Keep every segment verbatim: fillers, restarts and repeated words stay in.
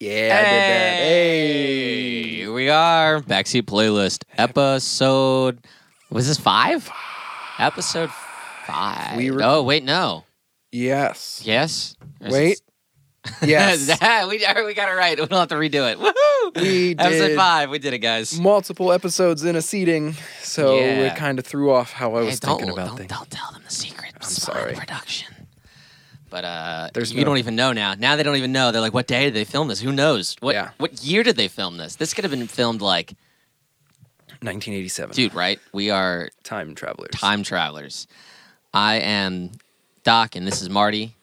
Yeah, hey. I did that. Hey, here we are. Backseat Playlist episode. Was this five? five. Episode five. We were, oh wait, no. Yes. Yes. Or wait. Yes. we, we got it right. We don't have to redo it. Woohoo! We did episode five. We did it, guys. Multiple episodes in a seating, so yeah. It kind of threw off how I was hey, thinking about don't, things. Don't tell them the secret. I'm sorry. Production. But uh, There's you no. don't even know now. Now they don't even know. They're like, what day did they film this? Who knows? What yeah. what year did they film this? This could have been filmed like nineteen eighty-seven. Dude, right? We are time travelers. Time travelers. I am Doc, and this is Marty.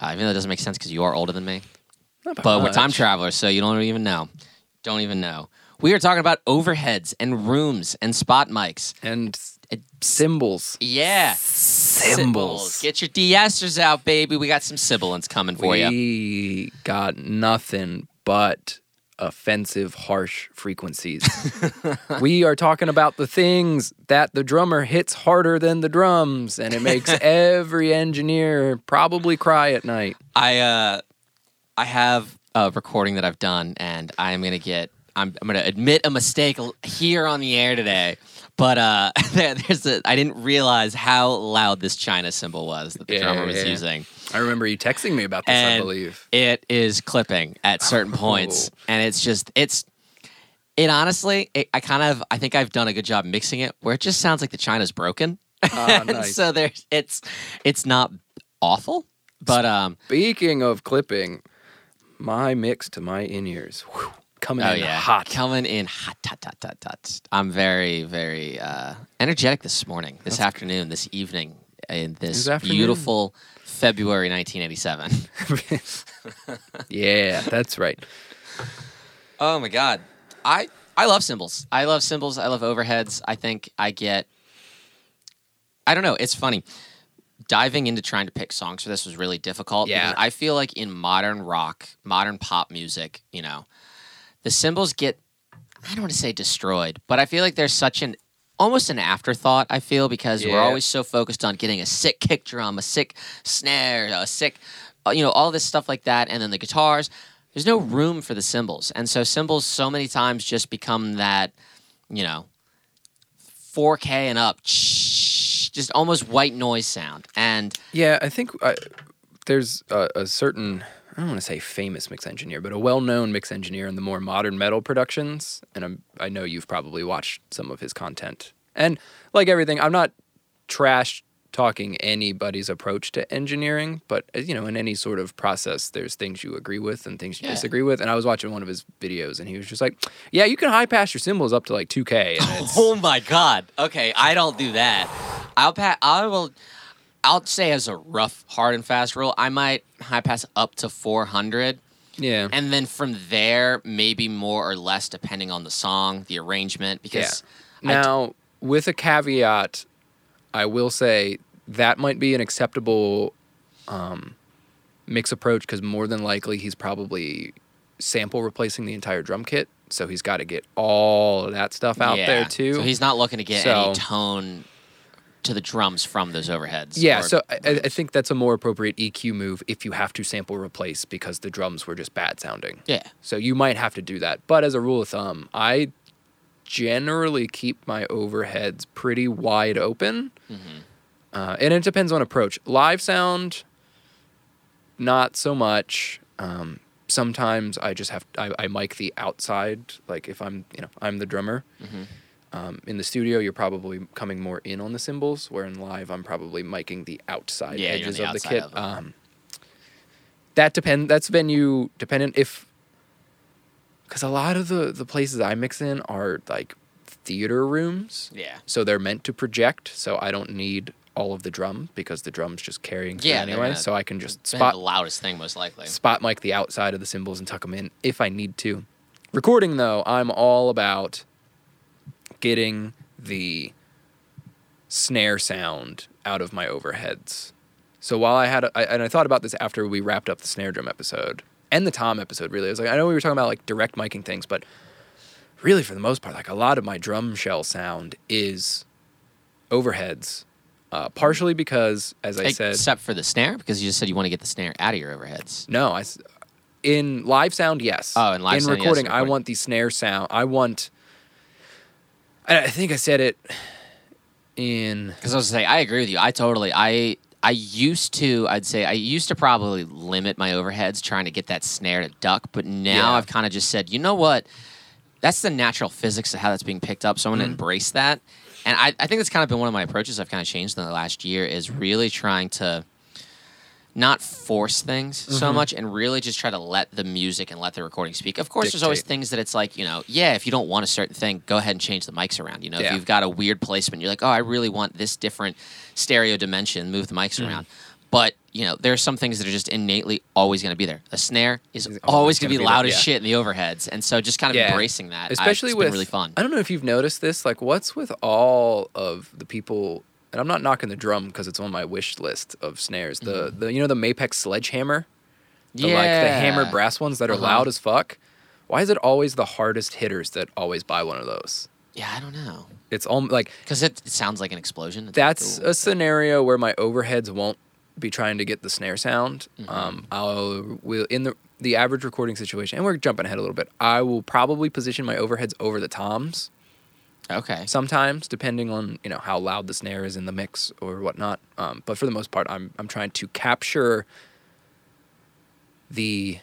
Uh, even though it doesn't make sense because you are older than me. But much. We're time travelers, so you don't even know. Don't even know. We are talking about overheads and rooms and spot mics. And it, cymbals. Yeah. Cymbals. Get your de-esters out, baby. We got some sibilants coming for we you. We got nothing but offensive, harsh frequencies. We are talking about the things that the drummer hits harder than the drums, and it makes every engineer probably cry at night. I uh, I have a recording that I've done, and I'm gonna get. I'm I'm gonna admit a mistake here on the air today, but uh, there, there's a. I didn't realize how loud this China cymbal was that the yeah, drummer was yeah. using. I remember you texting me about this, and I believe. It is clipping at certain points. And it's just, it's, it honestly, it, I kind of, I think I've done a good job mixing it where it just sounds like the China's broken. Oh, nice. So there's, it's, it's not awful, but. um. Speaking of clipping, my mix to my in-ears, whew, coming oh, in yeah. hot. Coming in hot, hot, hot, hot, hot. I'm very, very uh, energetic this morning, this That's afternoon, good. This evening, in this, this beautiful February nineteen eighty-seven. Yeah, that's right. Oh my God. I, I love cymbals. I love cymbals. I love overheads. I think I get, I don't know. It's funny. Diving into trying to pick songs for this was really difficult. Yeah. Because I feel like in modern rock, modern pop music, you know, the cymbals get, I don't want to say destroyed, but I feel like there's such an almost an afterthought, I feel, because yeah. we're always so focused on getting a sick kick drum, a sick snare, a sick, you know, all this stuff like that. And then the guitars, there's no room for the cymbals. And so cymbals so many times just become that, you know, four K and up, just almost white noise sound. And yeah, I think I, there's a, a certain, I don't want to say famous mix engineer, but a well-known mix engineer in the more modern metal productions, and I'm, I know you've probably watched some of his content. And like everything, I'm not trash-talking anybody's approach to engineering, but you know, in any sort of process, there's things you agree with and things you yeah. disagree with. And I was watching one of his videos, and he was just like, yeah, you can high-pass your cymbals up to like two K. And it's, oh my God. Okay, I don't do that. I'll pa- I will... I'll say as a rough, hard and fast rule, I might high pass up to four hundred. Yeah. And then from there, maybe more or less depending on the song, the arrangement. Because yeah. Now, d- with a caveat, I will say that might be an acceptable um, mix approach because more than likely he's probably sample replacing the entire drum kit. So he's got to get all of that stuff out yeah. there too. So he's not looking to get so. any tone to the drums from those overheads. Yeah, or, so I, I think that's a more appropriate E Q move if you have to sample replace because the drums were just bad sounding. Yeah. So you might have to do that. But as a rule of thumb, I generally keep my overheads pretty wide open. Mm-hmm. Uh, and it depends on approach. Live sound, not so much. Um, sometimes I just have, I, I mic the outside. Like if I'm, you know, I'm the drummer. Mm-hmm. Um, in the studio, you're probably coming more in on the cymbals, where in live, I'm probably micing the outside yeah, edges the of the kit. Of um, that depend. That's venue dependent. If because a lot of the, the places I mix in are like theater rooms. Yeah. So they're meant to project. So I don't need all of the drum because the drum's just carrying through yeah, anyway. So I can just spot the loudest thing most likely. Spot mic the outside of the cymbals and tuck them in if I need to. Recording though, I'm all about getting the snare sound out of my overheads. So while I had, a, I, and I thought about this after we wrapped up the snare drum episode and the tom episode, really. I was like, I know we were talking about like direct micing things, but really for the most part, like a lot of my drum shell sound is overheads. Uh, partially because, as I Except said. Except for the snare? Because you just said you want to get the snare out of your overheads. No, I, In live sound, yes. Oh, in live in sound, recording, yes, recording, I want the snare sound. I want... I think I said it in... Because I was going to say, I agree with you. I totally... I I used to, I'd say, I used to probably limit my overheads trying to get that snare to duck, but now yeah. I've kind of just said, you know what? That's the natural physics of how that's being picked up, so I'm going to mm-hmm. embrace that. And I, I think that's kind of been one of my approaches I've kind of changed in the last year is really trying to... not force things mm-hmm. so much and really just try to let the music and let the recording speak. Of course, Dictate. There's always things that it's like, you know, yeah, if you don't want a certain thing, go ahead and change the mics around. You know, yeah. if you've got a weird placement, you're like, oh, I really want this different stereo dimension, move the mics mm. around. But, you know, there are some things that are just innately always going to be there. A snare is it's always going to be loud there, as yeah. shit in the overheads. And so just kind of yeah. embracing that, especially I, it's with, been really fun. I don't know if you've noticed this, like what's with all of the people... And I'm not knocking the drum because it's on my wish list of snares. The mm. the you know the Mapex sledgehammer, the, yeah, like the hammer brass ones that are uh-huh. loud as fuck. Why is it always the hardest hitters that always buy one of those? Yeah, I don't know. It's all like because it, it sounds like an explosion. It's that's like, a scenario where my overheads won't be trying to get the snare sound. Mm-hmm. Um, I'll will in the the average recording situation, and we're jumping ahead a little bit. I will probably position my overheads over the toms. Okay. Sometimes, depending on, you know, how loud the snare is in the mix or whatnot. Um, but for the most part, I'm I'm trying to capture the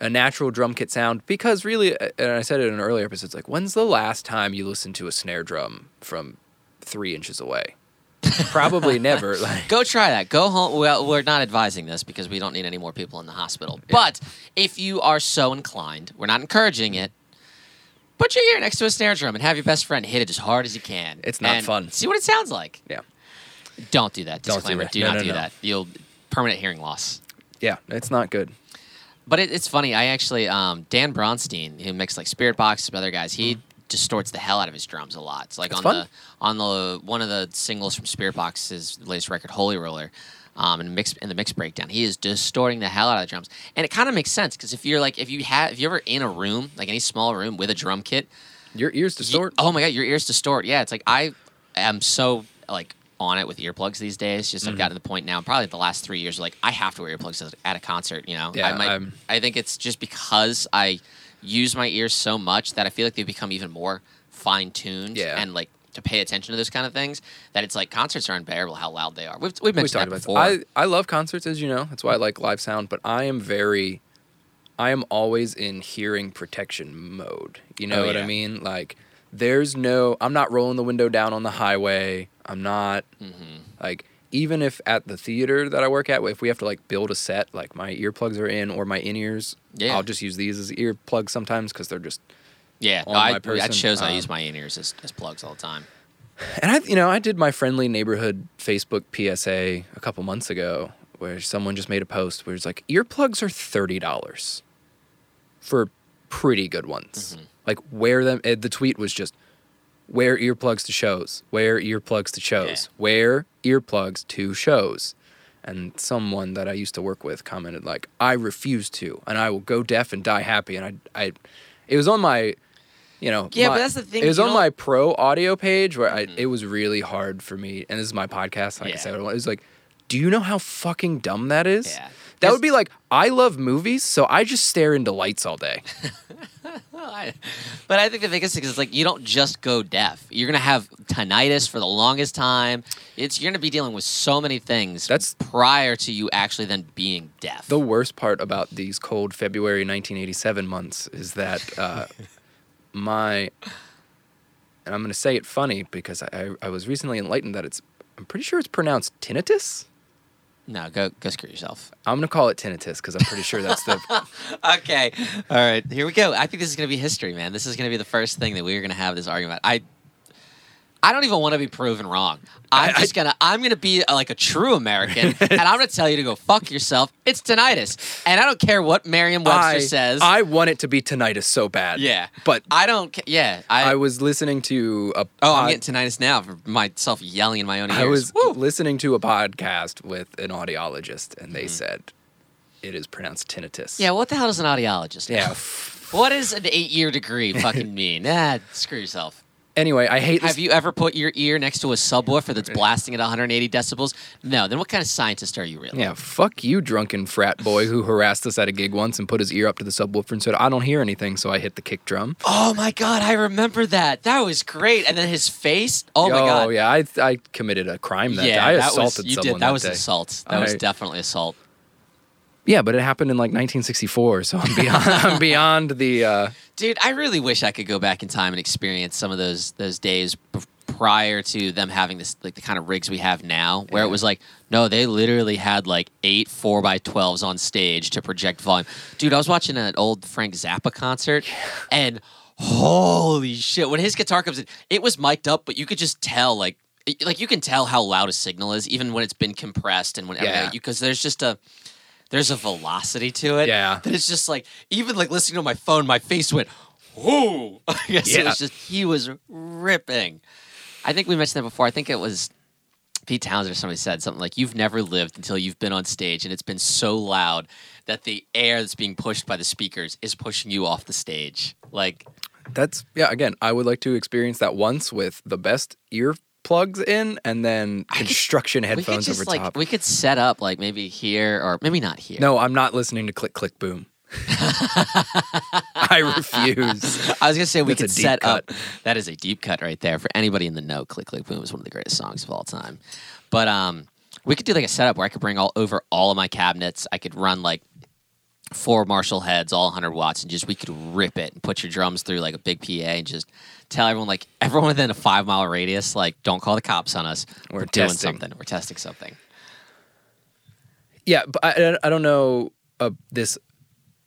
a natural drum kit sound because really, and I said it in an earlier episode, it's like, when's the last time you listened to a snare drum from three inches away? Probably never. Like. Go try that. Go home. Well, we're not advising this because we don't need any more people in the hospital. Yeah. But if you are so inclined, we're not encouraging it. Put your ear next to a snare drum and have your best friend hit it as hard as you can. It's not and fun. See what it sounds like. Yeah. Don't do that. Disclaimer. Don't do, do no, not no, do no. that. You'll permanent hearing loss. Yeah, it's not good. But it, it's funny. I actually, um, Dan Bronstein, who makes like Spirit Box and other guys, he mm. distorts the hell out of his drums a lot. It's like it's on fun. the on the one of the singles from Spirit Box's latest record, Holy Roller. Um, and mix in the mix breakdown, he is distorting the hell out of the drums, and it kind of makes sense because if you're like if you have if you're ever in a room like any small room with a drum kit, your ears distort. You, oh my god, your ears distort. Yeah, it's like I am so like on it with earplugs these days. Just mm-hmm. I've gotten to the point now, probably the last three years, like I have to wear earplugs at a concert. You know, yeah, I might, I'm... I think it's just because I use my ears so much that I feel like they become even more fine tuned yeah. and like. To pay attention to those kind of things, that it's like concerts are unbearable how loud they are. We've, we've mentioned we've that before. I, I love concerts, as you know. That's why I like live sound, but I am very, I am always in hearing protection mode. You know oh, what yeah. I mean? Like, there's no, I'm not rolling the window down on the highway. I'm not, mm-hmm. like, even if at the theater that I work at, if we have to, like, build a set, like, my earplugs are in or my in-ears, yeah. I'll just use these as earplugs sometimes because they're just... Yeah, no, I, that shows um, I use my in-ears as, as plugs all the time. And, I, you know, I did my friendly neighborhood Facebook P S A a couple months ago where someone just made a post where it's like, earplugs are thirty dollars for pretty good ones. Mm-hmm. Like, wear them. The tweet was just, wear earplugs to shows, wear earplugs to shows, yeah. wear earplugs to shows. And someone that I used to work with commented, like, I refuse to, and I will go deaf and die happy. And I, I it was on my... You know, yeah, my, but that's the thing. It was on don't... my pro audio page where mm-hmm. I, it was really hard for me. And this is my podcast. Like yeah. I said, it was like, do you know how fucking dumb that is? Yeah. That would be like, I love movies, so I just stare into lights all day. well, I, but I think the biggest thing is like, you don't just go deaf. You're going to have tinnitus for the longest time. It's You're going to be dealing with so many things that's prior to you actually then being deaf. The worst part about these cold February nineteen eighty-seven months is that... Uh, My, and I'm going to say it funny because I, I was recently enlightened that it's, I'm pretty sure it's pronounced tinnitus. No, go go screw yourself. I'm going to call it tinnitus because I'm pretty sure that's the. Okay. All right. Here we go. I think this is going to be history, man. This is going to be the first thing that we're going to have this argument. I I don't even want to be proven wrong. I'm I, just going to, I'm going to be a, like a true American and I'm going to tell you to go fuck yourself. It's tinnitus. And I don't care what Merriam-Webster I, says. I want it to be tinnitus so bad. Yeah. But I don't, yeah. I, I was listening to a pod, Oh, I'm getting tinnitus now for myself yelling in my own ears. I was Woo. listening to a podcast with an audiologist and they mm-hmm. said it is pronounced tinnitus. Yeah, what the hell does an audiologist mean? Yeah. What does an eight-year degree fucking mean? Ah, screw yourself. Anyway, I hate this. Have you ever put your ear next to a subwoofer that's blasting at one hundred eighty decibels? No. Then what kind of scientist are you really? Yeah, fuck you, drunken frat boy who harassed us at a gig once and put his ear up to the subwoofer and said, I don't hear anything, so I hit the kick drum. Oh, my God. I remember that. That was great. And then his face. Oh, my oh, God. Oh, yeah. I I committed a crime that yeah, day. I that assaulted was, you someone did. That, that was day. assault. That I, was definitely assault. Yeah, but it happened in like nineteen sixty-four, so I'm beyond, I'm beyond the... Uh... Dude, I really wish I could go back in time and experience some of those those days b- prior to them having this, like the kind of rigs we have now, where yeah. it was like, no, they literally had like eight four by twelves on stage to project volume. Dude, I was watching an old Frank Zappa concert, and holy shit, when his guitar comes in, it was mic'd up, but you could just tell, like, like you can tell how loud a signal is, even when it's been compressed and whatever, yeah. because there's just a... There's a velocity to it. Yeah. That it's just like, even like listening to my phone, my face went, whoa. I guess yeah. it was just, he was ripping. I think we mentioned that before. I think it was Pete Townsend or somebody said something like, you've never lived until you've been on stage and it's been so loud that the air that's being pushed by the speakers is pushing you off the stage. Like, that's, yeah, again, I would like to experience that once with the best ear. Plugs in and then construction could, headphones over like, top. We could set up like maybe here or maybe not here. No, I'm not listening to click, click, boom. I refuse. I was gonna say we That's could set cut. up. That is a deep cut right there for anybody in the know. Click, click, boom is one of the greatest songs of all time. But um, we could do like a setup where I could bring all over all of my cabinets. I could run like four Marshall heads, all one hundred watts, and just we could rip it and put your drums through like a big P A and just. Tell everyone, like, everyone within a five-mile radius, like, don't call the cops on us. We're, We're doing something. We're testing something. Yeah, but I, I don't know uh, this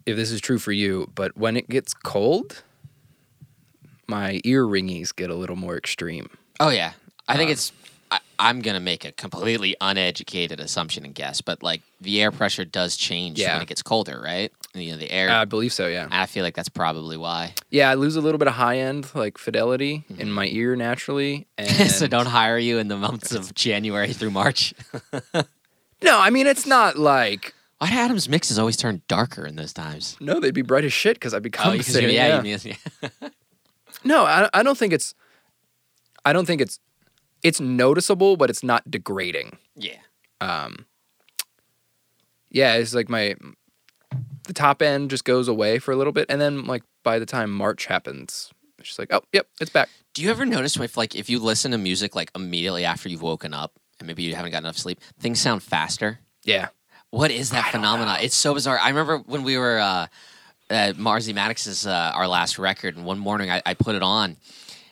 if this is true for you, but when it gets cold, my ear ringies get a little more extreme. Oh, yeah. I um, think it's... I, I'm going to make a completely uneducated assumption and guess, but, like, the air pressure does change yeah. when it gets colder, right? You know, the air. Uh, I believe so, yeah. I feel like that's probably why. Yeah, I lose a little bit of high-end, like, fidelity mm-hmm. in my ear naturally. And so don't hire you in the months of January through March? No, I mean, it's not like... Why do Adam's mixes always turn darker in those times? No, they'd be bright as shit because I'd be compensating. Oh, yeah, yeah. You mean, yeah. No, I, I don't think it's... I don't think it's... It's noticeable, but it's not degrading. Yeah. Um. Yeah, it's like my... The top end just goes away for a little bit, and then like by the time March happens, it's just like, oh, yep, it's back. Do you ever notice if like if you listen to music like immediately after you've woken up and maybe you haven't gotten enough sleep, things sound faster? Yeah. What is that phenomenon? It's so bizarre. I remember when we were uh, at Marzy Maddox's uh, our last record, and one morning I, I put it on.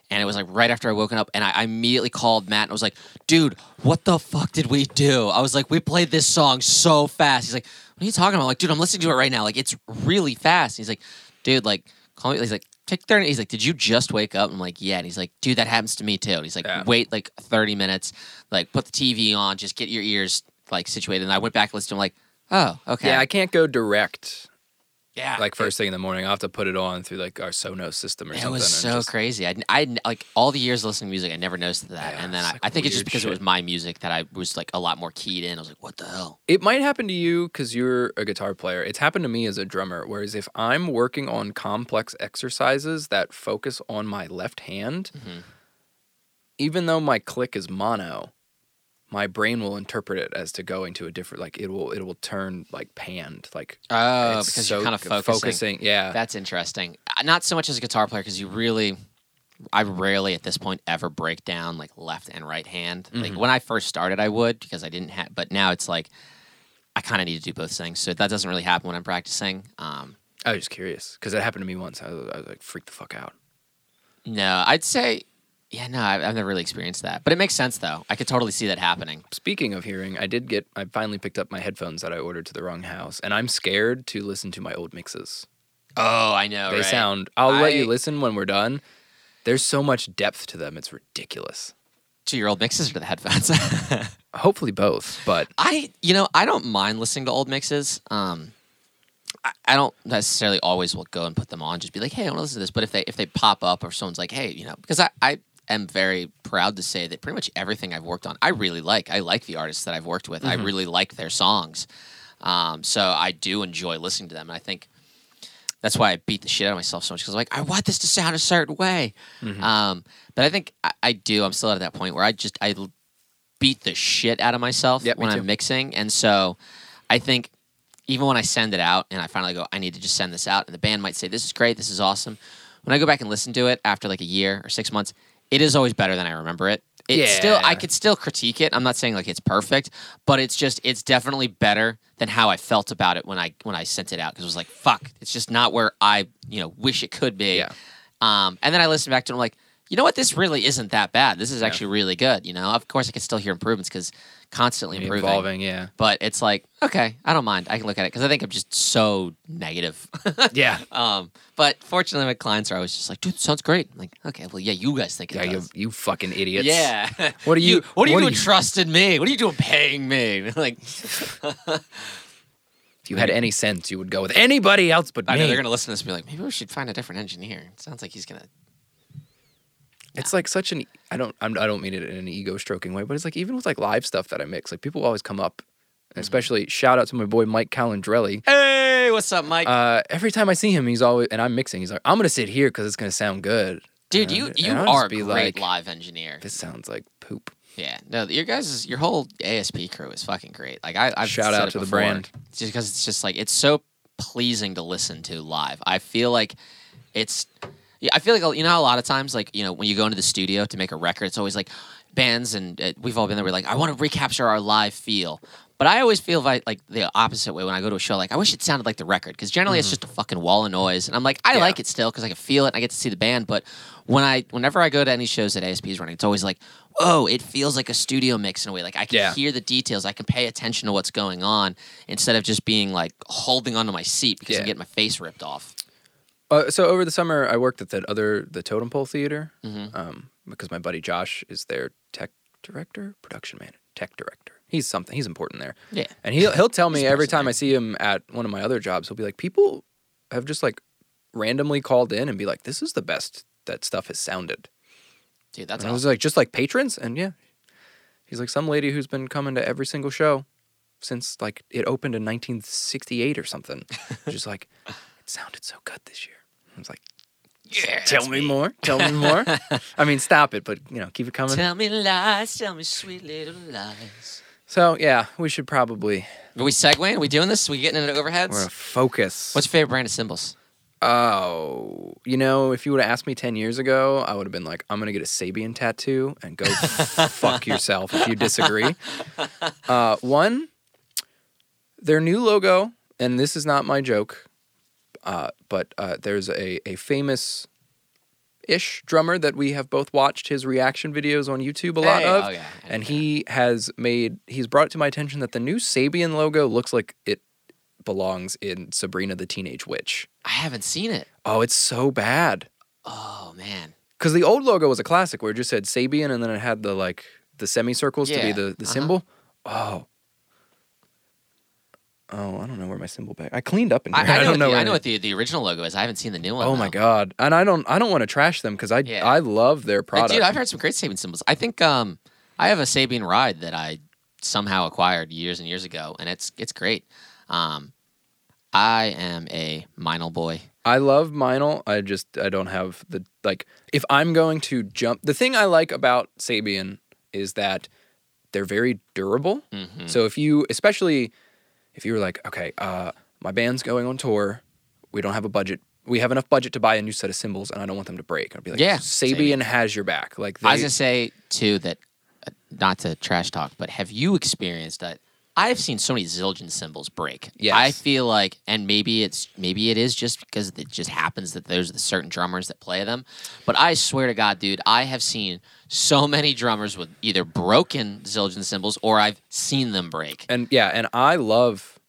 And it was like right after I woken up, and I, I immediately called Matt and I was like, dude, what the fuck did we do? I was like, we played this song so fast. He's like, what are you talking about? I'm like, dude, I'm listening to it right now. Like, it's really fast. And he's like, dude, like, call me. He's like, take thirty. He's like, did you just wake up? I'm like, yeah. And he's like, dude, that happens to me too. And he's like, yeah. wait like thirty minutes, like, put the T V on, just get your ears like situated. And I went back and listened to him, like, oh, okay. Yeah, I can't go direct. Yeah, like first thing in the morning, I'll have to put it on through like our Sonos system or it something. It was so just... crazy. I, I like all the years listening to music, I never noticed that. Yeah, and then I, like I think it's just because shit. It was my music that I was like a lot more keyed in. I was like, what the hell? It might happen to you because you're a guitar player. It's happened to me as a drummer. Whereas if I'm working on complex exercises that focus on my left hand, mm-hmm. even though my click is mono, my brain will interpret it as to going to a different, like it will, it will turn like panned, like oh, it's because so you're kind of focusing. focusing. Yeah, that's interesting. Not so much as a guitar player because you really, I rarely at this point ever break down like left and right hand. Mm-hmm. Like when I first started, I would because I didn't have, but now it's like I kind of need to do both things. So that doesn't really happen when I'm practicing. Um, I was just curious because that happened to me once. I was, I was like freaked the fuck out. No, I'd say. Yeah, no, I've never really experienced that. But it makes sense, though. I could totally see that happening. Speaking of hearing, I did get, I finally picked up my headphones that I ordered to the wrong house, and I'm scared to listen to my old mixes. Oh, I know, They right? sound, I'll I... let you listen when we're done. There's so much depth to them, it's ridiculous. To your old mixes or to the headphones? Hopefully both, but. I, you know, I don't mind listening to old mixes. Um, I, I don't necessarily always will go and put them on, just be like, hey, I want to listen to this. But if they if they pop up or someone's like, hey, you know, because I, I I'm very proud to say that pretty much everything I've worked on, I really like. I like the artists that I've worked with. Mm-hmm. I really like their songs. Um, so I do enjoy listening to them. And I think that's why I beat the shit out of myself so much, because I'm like, I want this to sound a certain way. Mm-hmm. Um, but I think I, I do. I'm still at that point where I just I beat the shit out of myself yep, when me too. I'm mixing. And so I think even when I send it out and I finally go, I need to just send this out, and the band might say, this is great, this is awesome. When I go back and listen to it after like a year or six months, it is always better than I remember it. It's yeah. still, I could still critique it. I'm not saying like it's perfect, but it's just, it's definitely better than how I felt about it when I when I sent it out, because it was like, fuck, it's just not where I, you know, wish it could be. Yeah. Um, and then I listened back to it, and I'm like, you know what, this really isn't that bad. This is actually yeah. really good. You know, of course I can still hear improvements because constantly improving, evolving, yeah. But it's like, okay, I don't mind. I can look at it because I think I'm just so negative. yeah. Um. But fortunately, my clients are always just like, dude, it sounds great. I'm like, okay, well, yeah, you guys think it yeah, does. You, you fucking idiots. Yeah. What are you? you what are you what doing? Are you... Trusting me? What are you doing? Paying me? Like. If you had any sense, you would go with anybody else but me. I know they're gonna listen to this and be like, maybe we should find a different engineer. It sounds like he's gonna. It's like such an I don't I'm, I don't mean it in an ego stroking way, but it's like even with like live stuff that I mix, like people always come up, and especially shout out to my boy Mike Calandrelli. Hey, what's up, Mike? Uh, every time I see him, he's always and I'm mixing. He's like, I'm gonna sit here because it's gonna sound good, dude. And, you you and are a great like, live engineer. This sounds like poop. Yeah, no, your guys is your whole A S P crew is fucking great. Like I I've shout out to the brand just because it's just like it's so pleasing to listen to live. I feel like it's. Yeah, I feel like, you know, a lot of times, like, you know, when you go into the studio to make a record, it's always like bands, and uh, we've all been there, we're like, I want to recapture our live feel. But I always feel like, like the opposite way when I go to a show, like, I wish it sounded like the record, because generally mm-hmm. it's just a fucking wall of noise. And I'm like, I yeah. like it still, because I can feel it, and I get to see the band. But when I, whenever I go to any shows that A S P is running, it's always like, oh, it feels like a studio mix in a way. Like, I can yeah. hear the details, I can pay attention to what's going on, instead of just being, like, holding onto my seat, because yeah. I'm getting my face ripped off. Uh, so over the summer, I worked at that other the Totem Pole Theater mm-hmm. um, because my buddy Josh is their tech director, production manager, tech director. He's something. He's important there. Yeah, and he'll he'll tell me every time I see him at one of my other jobs, he'll be like, people have just like randomly called in and be like, this is the best that stuff has sounded. Dude, that's. And awesome. I was like, just like patrons, and yeah, he's like some lady who's been coming to every single show since like it opened in nineteen sixty-eight or something. Just like. It sounded so good this year. I was like, yeah. Tell me, me more. Tell me more. I mean, stop it, but, you know, keep it coming. Tell me lies. Tell me sweet little lies. So, yeah, we should probably. Are we segueing? Are we doing this? Are we getting into overheads? We're a focus. What's your favorite brand of cymbals? Oh, you know, if you would have asked me ten years ago, I would have been like, I'm going to get a Sabian tattoo and go fuck yourself if you disagree. Uh, one, their new logo, and this is not my joke. Uh, but uh, there's a, a famous-ish drummer that we have both watched his reaction videos on YouTube a lot hey, of. Oh yeah, and yeah. he has made, he's brought it to my attention that the new Sabian logo looks like it belongs in Sabrina the Teenage Witch. I haven't seen it. Oh, it's so bad. Oh, man. Because the old logo was a classic where it just said Sabian and then it had the, like, the semicircles yeah. to be the, the uh-huh. symbol. Oh. Oh, I don't know where my symbol bag. I cleaned up in here. I, I, I don't know. The, I know what the, the original logo is. I haven't seen the new one. Oh though. My god! And I don't. I don't want to trash them because I yeah. I love their product. But dude, I've heard some great Sabian symbols. I think um I have a Sabian ride that I somehow acquired years and years ago, and it's it's great. Um, I am a Meinl boy. I love Meinl. I just I don't have the like. If I'm going to jump, the thing I like about Sabian is that they're very durable. Mm-hmm. So if you especially. If you were like, okay, uh, my band's going on tour, we don't have a budget, we have enough budget to buy a new set of cymbals, and I don't want them to break. I'd be like, yeah, Sabian, Sabian has your back. Like, they... I was gonna say too that, uh, not to trash talk, but have you experienced that? I've seen so many Zildjian cymbals break. Yes. I feel like, and maybe it's maybe it is just because it just happens that there's the certain drummers that play them. But I swear to God, dude, I have seen so many drummers with either broken Zildjian cymbals or I've seen them break. And yeah, and I love...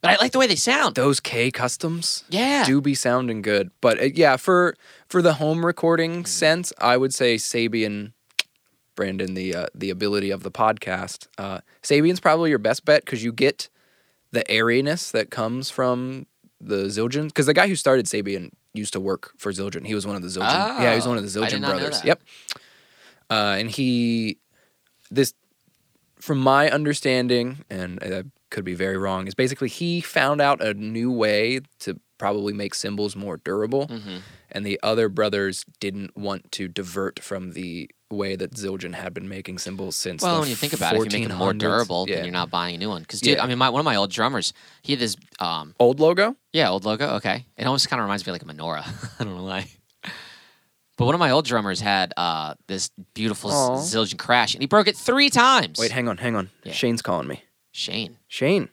But I like the way they sound. Those K customs yeah. do be sounding good. But uh, yeah, for for the home recording mm. sense, I would say Sabian... Brandon, the uh, the ability of the podcast. Uh, Sabian's probably your best bet because you get the airiness that comes from the Zildjian. Because the guy who started Sabian used to work for Zildjian. He was one of the Zildjian. Oh, yeah, he was one of the Zildjian brothers. Yep. Uh, and he, this, from my understanding, and I could be very wrong, is basically he found out a new way to probably make cymbals more durable. Mm-hmm. And the other brothers didn't want to divert from the way that Zildjian had been making cymbals since well, the when you think about it, if you make it more durable, yeah. then you're not buying a new one. Because, dude, yeah. I mean, my, one of my old drummers, he had this... Um, old logo? Yeah, old logo, okay. It almost kind of reminds me of like a menorah. I don't know why. But one of my old drummers had uh, this beautiful Aww. Zildjian Crash, and he broke it three times. Wait, hang on, hang on. Yeah. Shane's calling me. Shane. Shane.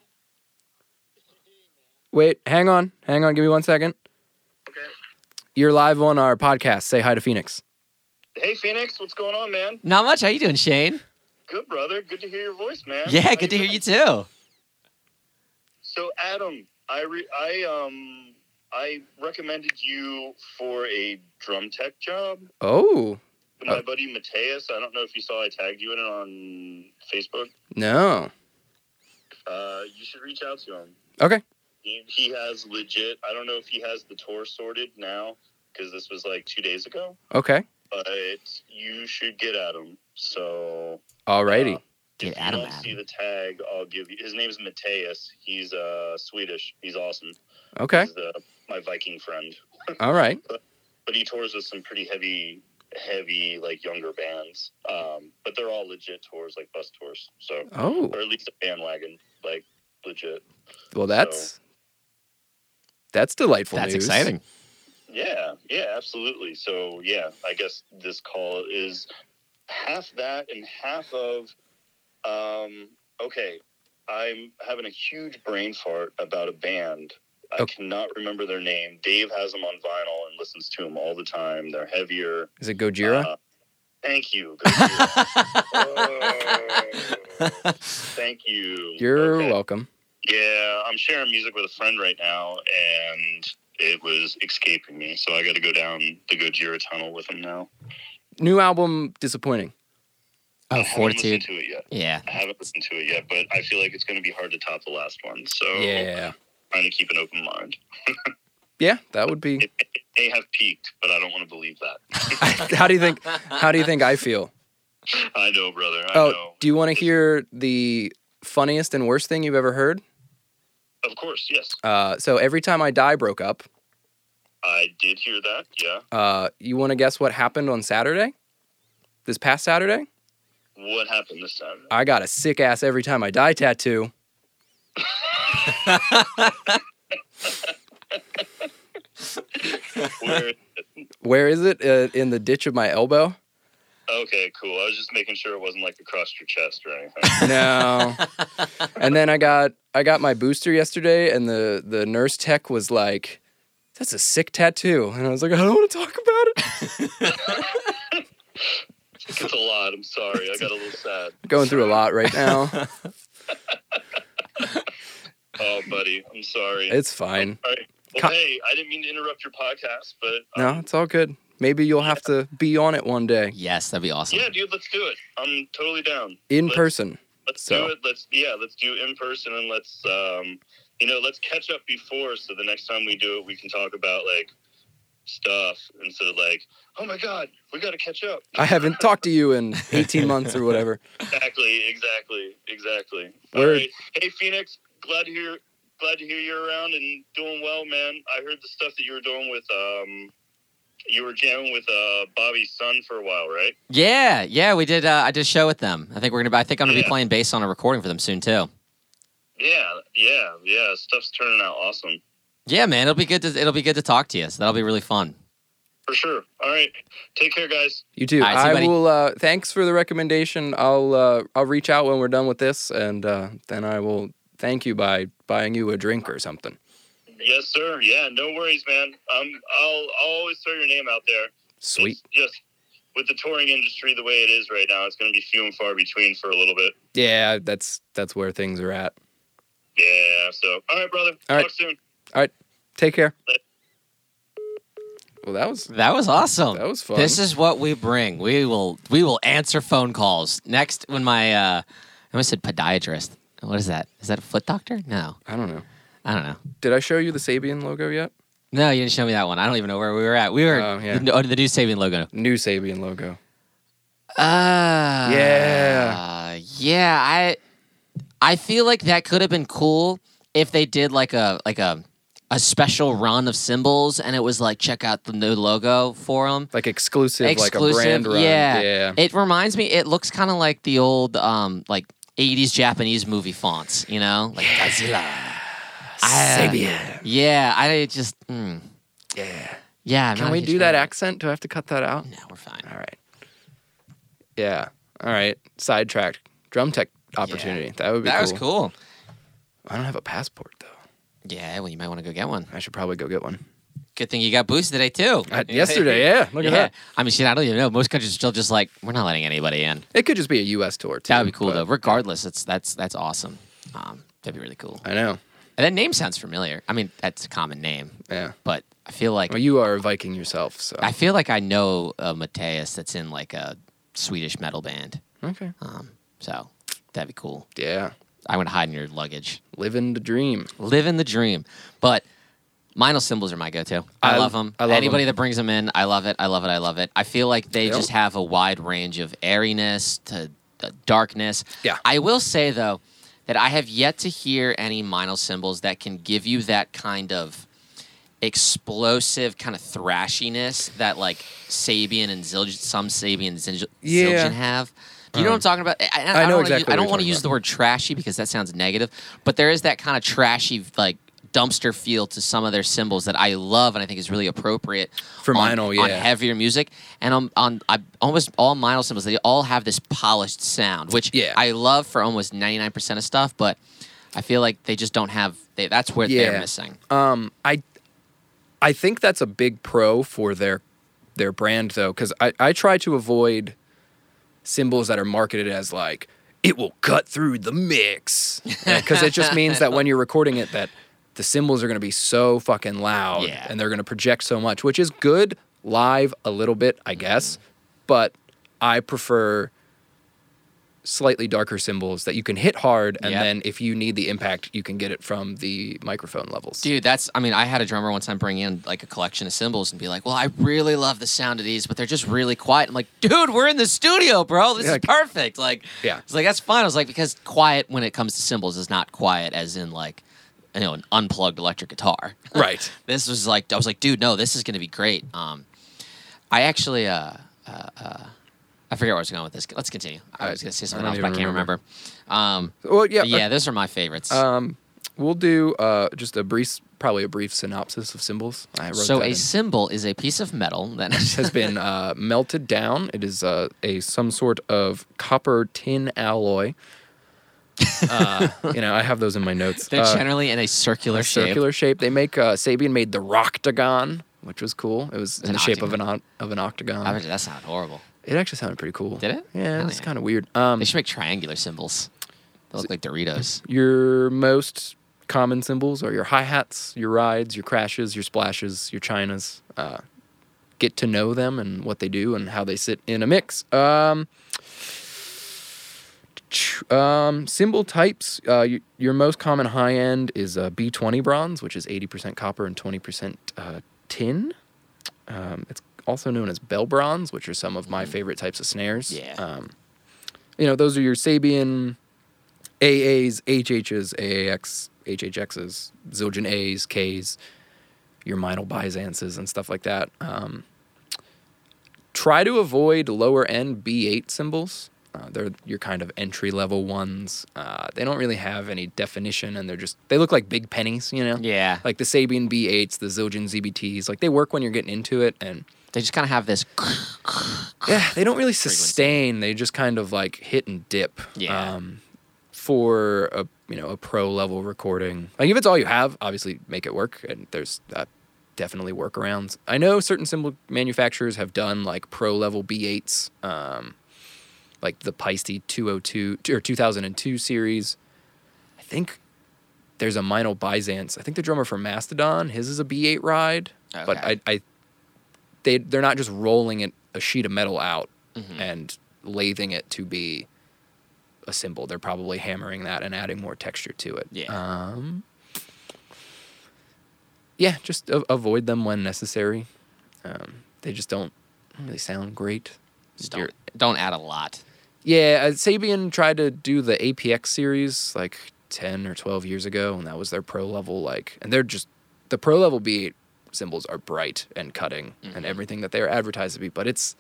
Wait, hang on. Hang on, give me one second. Okay. You're live on our podcast. Say hi to Phoenix. Hey, Phoenix, what's going on, man? Not much. How you doing, Shane? Good, brother. Good to hear your voice, man. Yeah, How good to doing? hear you too. So, Adam, I re- I um I recommended you for a drum tech job. Oh. My oh. buddy Mateus. I don't know if you saw I tagged you in it on Facebook. No. Uh, you should reach out to him. Okay. He, he has legit. I don't know if he has the tour sorted now because this was like two days ago. Okay. But you should get at him. So alrighty, uh, get at him. If you don't see the tag, I'll give you. His name is Mateus. He's uh, Swedish. He's awesome. Okay, he's the, my Viking friend. All right, but, but he tours with some pretty heavy, heavy like younger bands. Um, but they're all legit tours, like bus tours. So oh, or at least a bandwagon, like legit. Well, that's so, that's delightful. That's news. Exciting. Yeah, yeah, absolutely. So, yeah, I guess this call is half that and half of, um, okay, I'm having a huge brain fart about a band. I okay. cannot remember their name. Dave has them on vinyl and listens to them all the time. They're heavier. Is it Gojira? Uh, thank you, Gojira. oh, thank you. You're okay. welcome. Yeah, I'm sharing music with a friend right now, and... it was escaping me, so I got to go down the Gojira tunnel with him now. New album, disappointing. Oh, Fortitude. I haven't listened to it yet. Yeah. I haven't listened to it yet, but I feel like it's going to be hard to top the last one, so yeah. I'm trying to keep an open mind. yeah, that would be... It, it, it may have peaked, but I don't want to believe that. how do you think How do you think I feel? I know, brother. I oh, know. Do you want to hear the funniest and worst thing you've ever heard? Of course, yes. Uh, so Every Time I Die broke up. I did hear that, yeah. Uh, you want to guess what happened on Saturday? This past Saturday? What happened this Saturday? I got a sick-ass Every Time I Die tattoo. Where is it? Where is it? Uh, in the ditch of my elbow. Okay, cool. I was just making sure it wasn't like across your chest or anything. No. And then I got I got my booster yesterday, and the, the nurse tech was like, "That's a sick tattoo," and I was like, "I don't want to talk about it." It's a lot. I'm sorry. I got a little sad. Going through a lot right now. Oh, buddy, I'm sorry. It's fine. All right. Well, Con- hey, I didn't mean to interrupt your podcast, but um, no, it's all good. Maybe you'll have to be on it one day. Yes, that'd be awesome. Yeah, dude, let's do it. I'm totally down. In let's, person. Let's so. do it. Let's yeah, let's do in person, and let's um, you know, let's catch up before, so the next time we do it, we can talk about like stuff instead of like, oh my god, we got to catch up. I haven't talked to you in eighteen months or whatever. Exactly, exactly, exactly. All right. Hey, Phoenix, glad to hear, glad to hear you're around and doing well, man. I heard the stuff that you were doing with um. You were jamming with uh, Bobby's son for a while, right? Yeah, yeah, we did. Uh, I did a show with them. I think we're gonna. I think I'm gonna yeah. be playing bass on a recording for them soon too. Yeah, yeah, yeah. Stuff's turning out awesome. Yeah, man, it'll be good to it'll be good to talk to you. So that'll be really fun. For sure. All right, take care, guys. You too. Right, I will. Uh, thanks for the recommendation. I'll uh, I'll reach out when we're done with this, and uh, then I will thank you by buying you a drink or something. Yes, sir. Yeah, no worries, man. Um, I'll, I'll always throw your name out there. Sweet. It's just with the touring industry the way it is right now, it's going to be few and far between for a little bit. Yeah, that's that's where things are at. Yeah, so. All right, brother. All right. Talk soon. All right. Take care. Bye. Well, that was that was awesome. That was fun. This is what we bring. We will we will answer phone calls. Next, when my, uh, I almost said podiatrist. What is that? Is that a foot doctor? No. I don't know. I don't know. Did I show you the Sabian logo yet? No, you didn't show me that one. I don't even know where we were at. We were oh, yeah. the, oh, the new Sabian logo. New Sabian logo. Ah, uh, yeah, yeah. I I feel like that could have been cool if they did like a like a a special run of cymbals, and it was like, check out the new logo for them. Like exclusive, exclusive like a brand run. Yeah. yeah. It reminds me, it looks kind of like the old um, like eighties Japanese movie fonts, you know? Like yeah. Godzilla. I, Sabian. Yeah, I just... Mm. Yeah. Yeah. Can we do that accent? Do I have to cut that out? No, we're fine. All right. Yeah. All right. Sidetracked. Drum tech opportunity. Yeah. That would be that cool. That was cool. I don't have a passport, though. Yeah, well, you might want to go get one. I should probably go get one. Good thing you got boosted today, too. Uh, yesterday, yeah. Look yeah. at that. I mean, shit, I don't even know. Most countries are still just like, we're not letting anybody in. It could just be a U S tour, too. That would be cool, but... though. Regardless, it's that's that's awesome. Um, that'd be really cool. I know. And that name sounds familiar. I mean, that's a common name. Yeah. But I feel like... Well, you are a Viking yourself, so... I feel like I know a Mateus that's in, like, a Swedish metal band. Okay. Um. So, that'd be cool. Yeah. I went hide in your luggage. Living the dream. Living the dream. But Meinl cymbals are my go-to. I, I love them. I love Anybody them. that brings them in, I love it. I love it. I love it. I feel like they yep. just have a wide range of airiness to uh, darkness. Yeah. I will say, though, that I have yet to hear any Meinl cymbals that can give you that kind of explosive kind of thrashiness that, like, Sabian and Zildjian, some Sabian and Zildjian yeah. have. You know um, what I'm talking about? I, I, I know I exactly. Use, I don't want to use about. the word trashy because that sounds negative, but there is that kind of trashy, like dumpster feel to some of their cymbals that I love and I think is really appropriate for on, Meinl, yeah. on heavier music. And on, on I, almost all Meinl cymbals, they all have this polished sound, which yeah. I love for almost ninety-nine percent of stuff, but I feel like they just don't have. They, that's where yeah. they're missing. Um, I, I think that's a big pro for their, their brand though, because I, I try to avoid cymbals that are marketed as like it will cut through the mix because yeah, it just means that when you're recording it that the cymbals are going to be so fucking loud yeah. and they're going to project so much, which is good live a little bit, I guess, mm-hmm. but I prefer slightly darker cymbals that you can hit hard and yep. then if you need the impact you can get it from the microphone levels. Dude, that's I mean I had a drummer one time bring in like a collection of cymbals and be like, well, I really love the sound of these but they're just really quiet. I'm like, dude, we're in the studio, bro, this yeah, is like, perfect. Like yeah. I was like, that's fine. I was like, because quiet when it comes to cymbals is not quiet as in like, you know, an unplugged electric guitar. Right. This was like I was like, dude, no, this is gonna be great. Um I actually uh uh uh I forget where I was going with this. Let's continue. I was going to say something else, but I can't remember. remember. Um, well, yeah, yeah, uh, those are my favorites. Um, we'll do uh, just a brief, probably a brief synopsis of cymbals. I wrote so that a in. Cymbal is a piece of metal that has been uh, melted down. It is uh, a some sort of copper tin alloy. uh, you know, I have those in my notes. They're uh, generally in a circular a shape. Circular shape. They make uh, Sabian made the Roctagon, which was cool. It was in an the octagon. shape of an o- of an octagon. I mean, that sounded horrible. It actually sounded pretty cool. Did it? Yeah, it's yeah. kind of weird. Um, they should make triangular cymbals. They look like Doritos. Your most common cymbals are your hi-hats, your rides, your crashes, your splashes, your chinas. Uh, get to know them and what they do and how they sit in a mix. Um, um, cymbal types, uh, your, your most common high-end is a B twenty bronze, which is eighty percent copper and twenty percent uh, tin. Um, it's also known as bell bronze, which are some of my favorite types of snares. Yeah. Um, you know, those are your Sabian A As, H Hs, A A X, H H Xs, Zildjian As, Ks, your Meinl Byzances and stuff like that. Um, try to avoid lower-end B eight cymbals. Uh, they're your kind of entry-level ones. Uh, they don't really have any definition, and they're just... They look like big pennies, you know? Yeah. Like the Sabian B eights, the Zildjian Z B Ts. Like, they work when you're getting into it, and... They just kind of have this... Yeah, they don't really sustain. Frequency. They just kind of, like, hit and dip. Yeah. Um, for, a you know, a pro-level recording. Like, if it's all you have, obviously make it work, and there's... Uh, definitely workarounds. I know certain cymbal manufacturers have done, like, pro-level B eights, um... like the Paiste two oh two or two thousand two series. I think there's a Meinl Byzance. I think the drummer for Mastodon, his is a B eight ride, okay. but I, I, they they're not just rolling it, a sheet of metal out mm-hmm. and lathing it to be a cymbal. They're probably hammering that and adding more texture to it. Yeah. Um, yeah, just a- avoid them when necessary. Um, they just don't really sound great. Just don't, don't add a lot. Yeah, Sabian tried to do the A P X series like ten or twelve years ago, and that was their pro level. Like, and they're just the pro level B eight cymbals are bright and cutting mm-hmm. and everything that they are advertised to be, but it's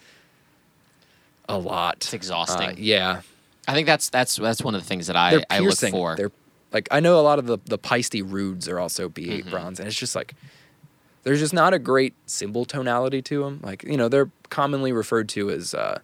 a lot. It's exhausting. Uh, yeah. I think that's that's that's one of the things that I, I look for. They're, like, I know a lot of the, the Paiste Rudes are also B eight mm-hmm. bronze, and it's just like, there's just not a great cymbal tonality to them. Like, you know, they're commonly referred to as, uh,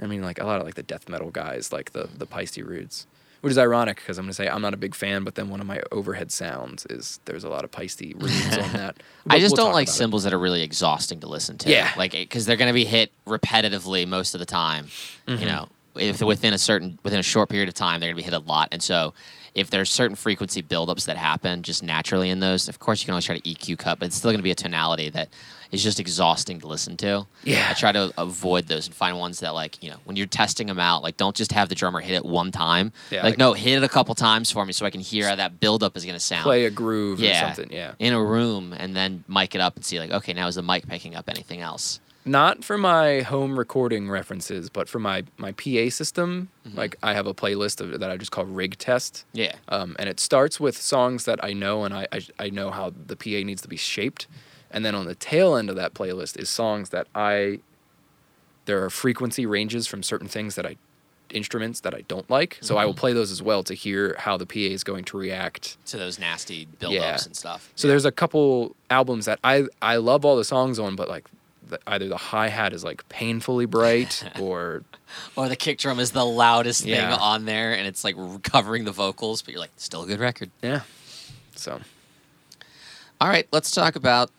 I mean, like, a lot of, like, the death metal guys, like the, the Paiste Rudes, which is ironic because I'm going to say I'm not a big fan, but then one of my overhead sounds is there's a lot of Paiste Rudes on that. But I just we'll don't like cymbals it. that are really exhausting to listen to. Yeah. Like, because they're going to be hit repetitively most of the time, mm-hmm. you know. If within a certain within a short period of time, they're going to be hit a lot. And so if there's certain frequency buildups that happen just naturally in those, of course you can always try to E Q cut, but it's still going to be a tonality that is just exhausting to listen to. Yeah. I try to avoid those and find ones that, like, you know, when you're testing them out, like, don't just have the drummer hit it one time. Yeah, like, like, no, hit it a couple times for me so I can hear how that buildup is going to sound. Play a groove yeah, or something, yeah. in a room, and then mic it up and see, like, okay, now is the mic picking up anything else? Not for my home recording references, but for my, my P A system, mm-hmm. like, I have a playlist of, that I just call Rig Test. Yeah. Um, and it starts with songs that I know, and I, I I know how the P A needs to be shaped. And then on the tail end of that playlist is songs that I, there are frequency ranges from certain things that I, instruments that I don't like. So mm-hmm. I will play those as well to hear how the P A is going to react to those nasty buildups yeah. and stuff. So yeah. there's a couple albums that I, I love all the songs on, but, like, either the hi-hat is, like, painfully bright or... or the kick drum is the loudest yeah. thing on there, and it's, like, covering the vocals, but you're like, still a good record. Yeah. So. All right, let's talk about...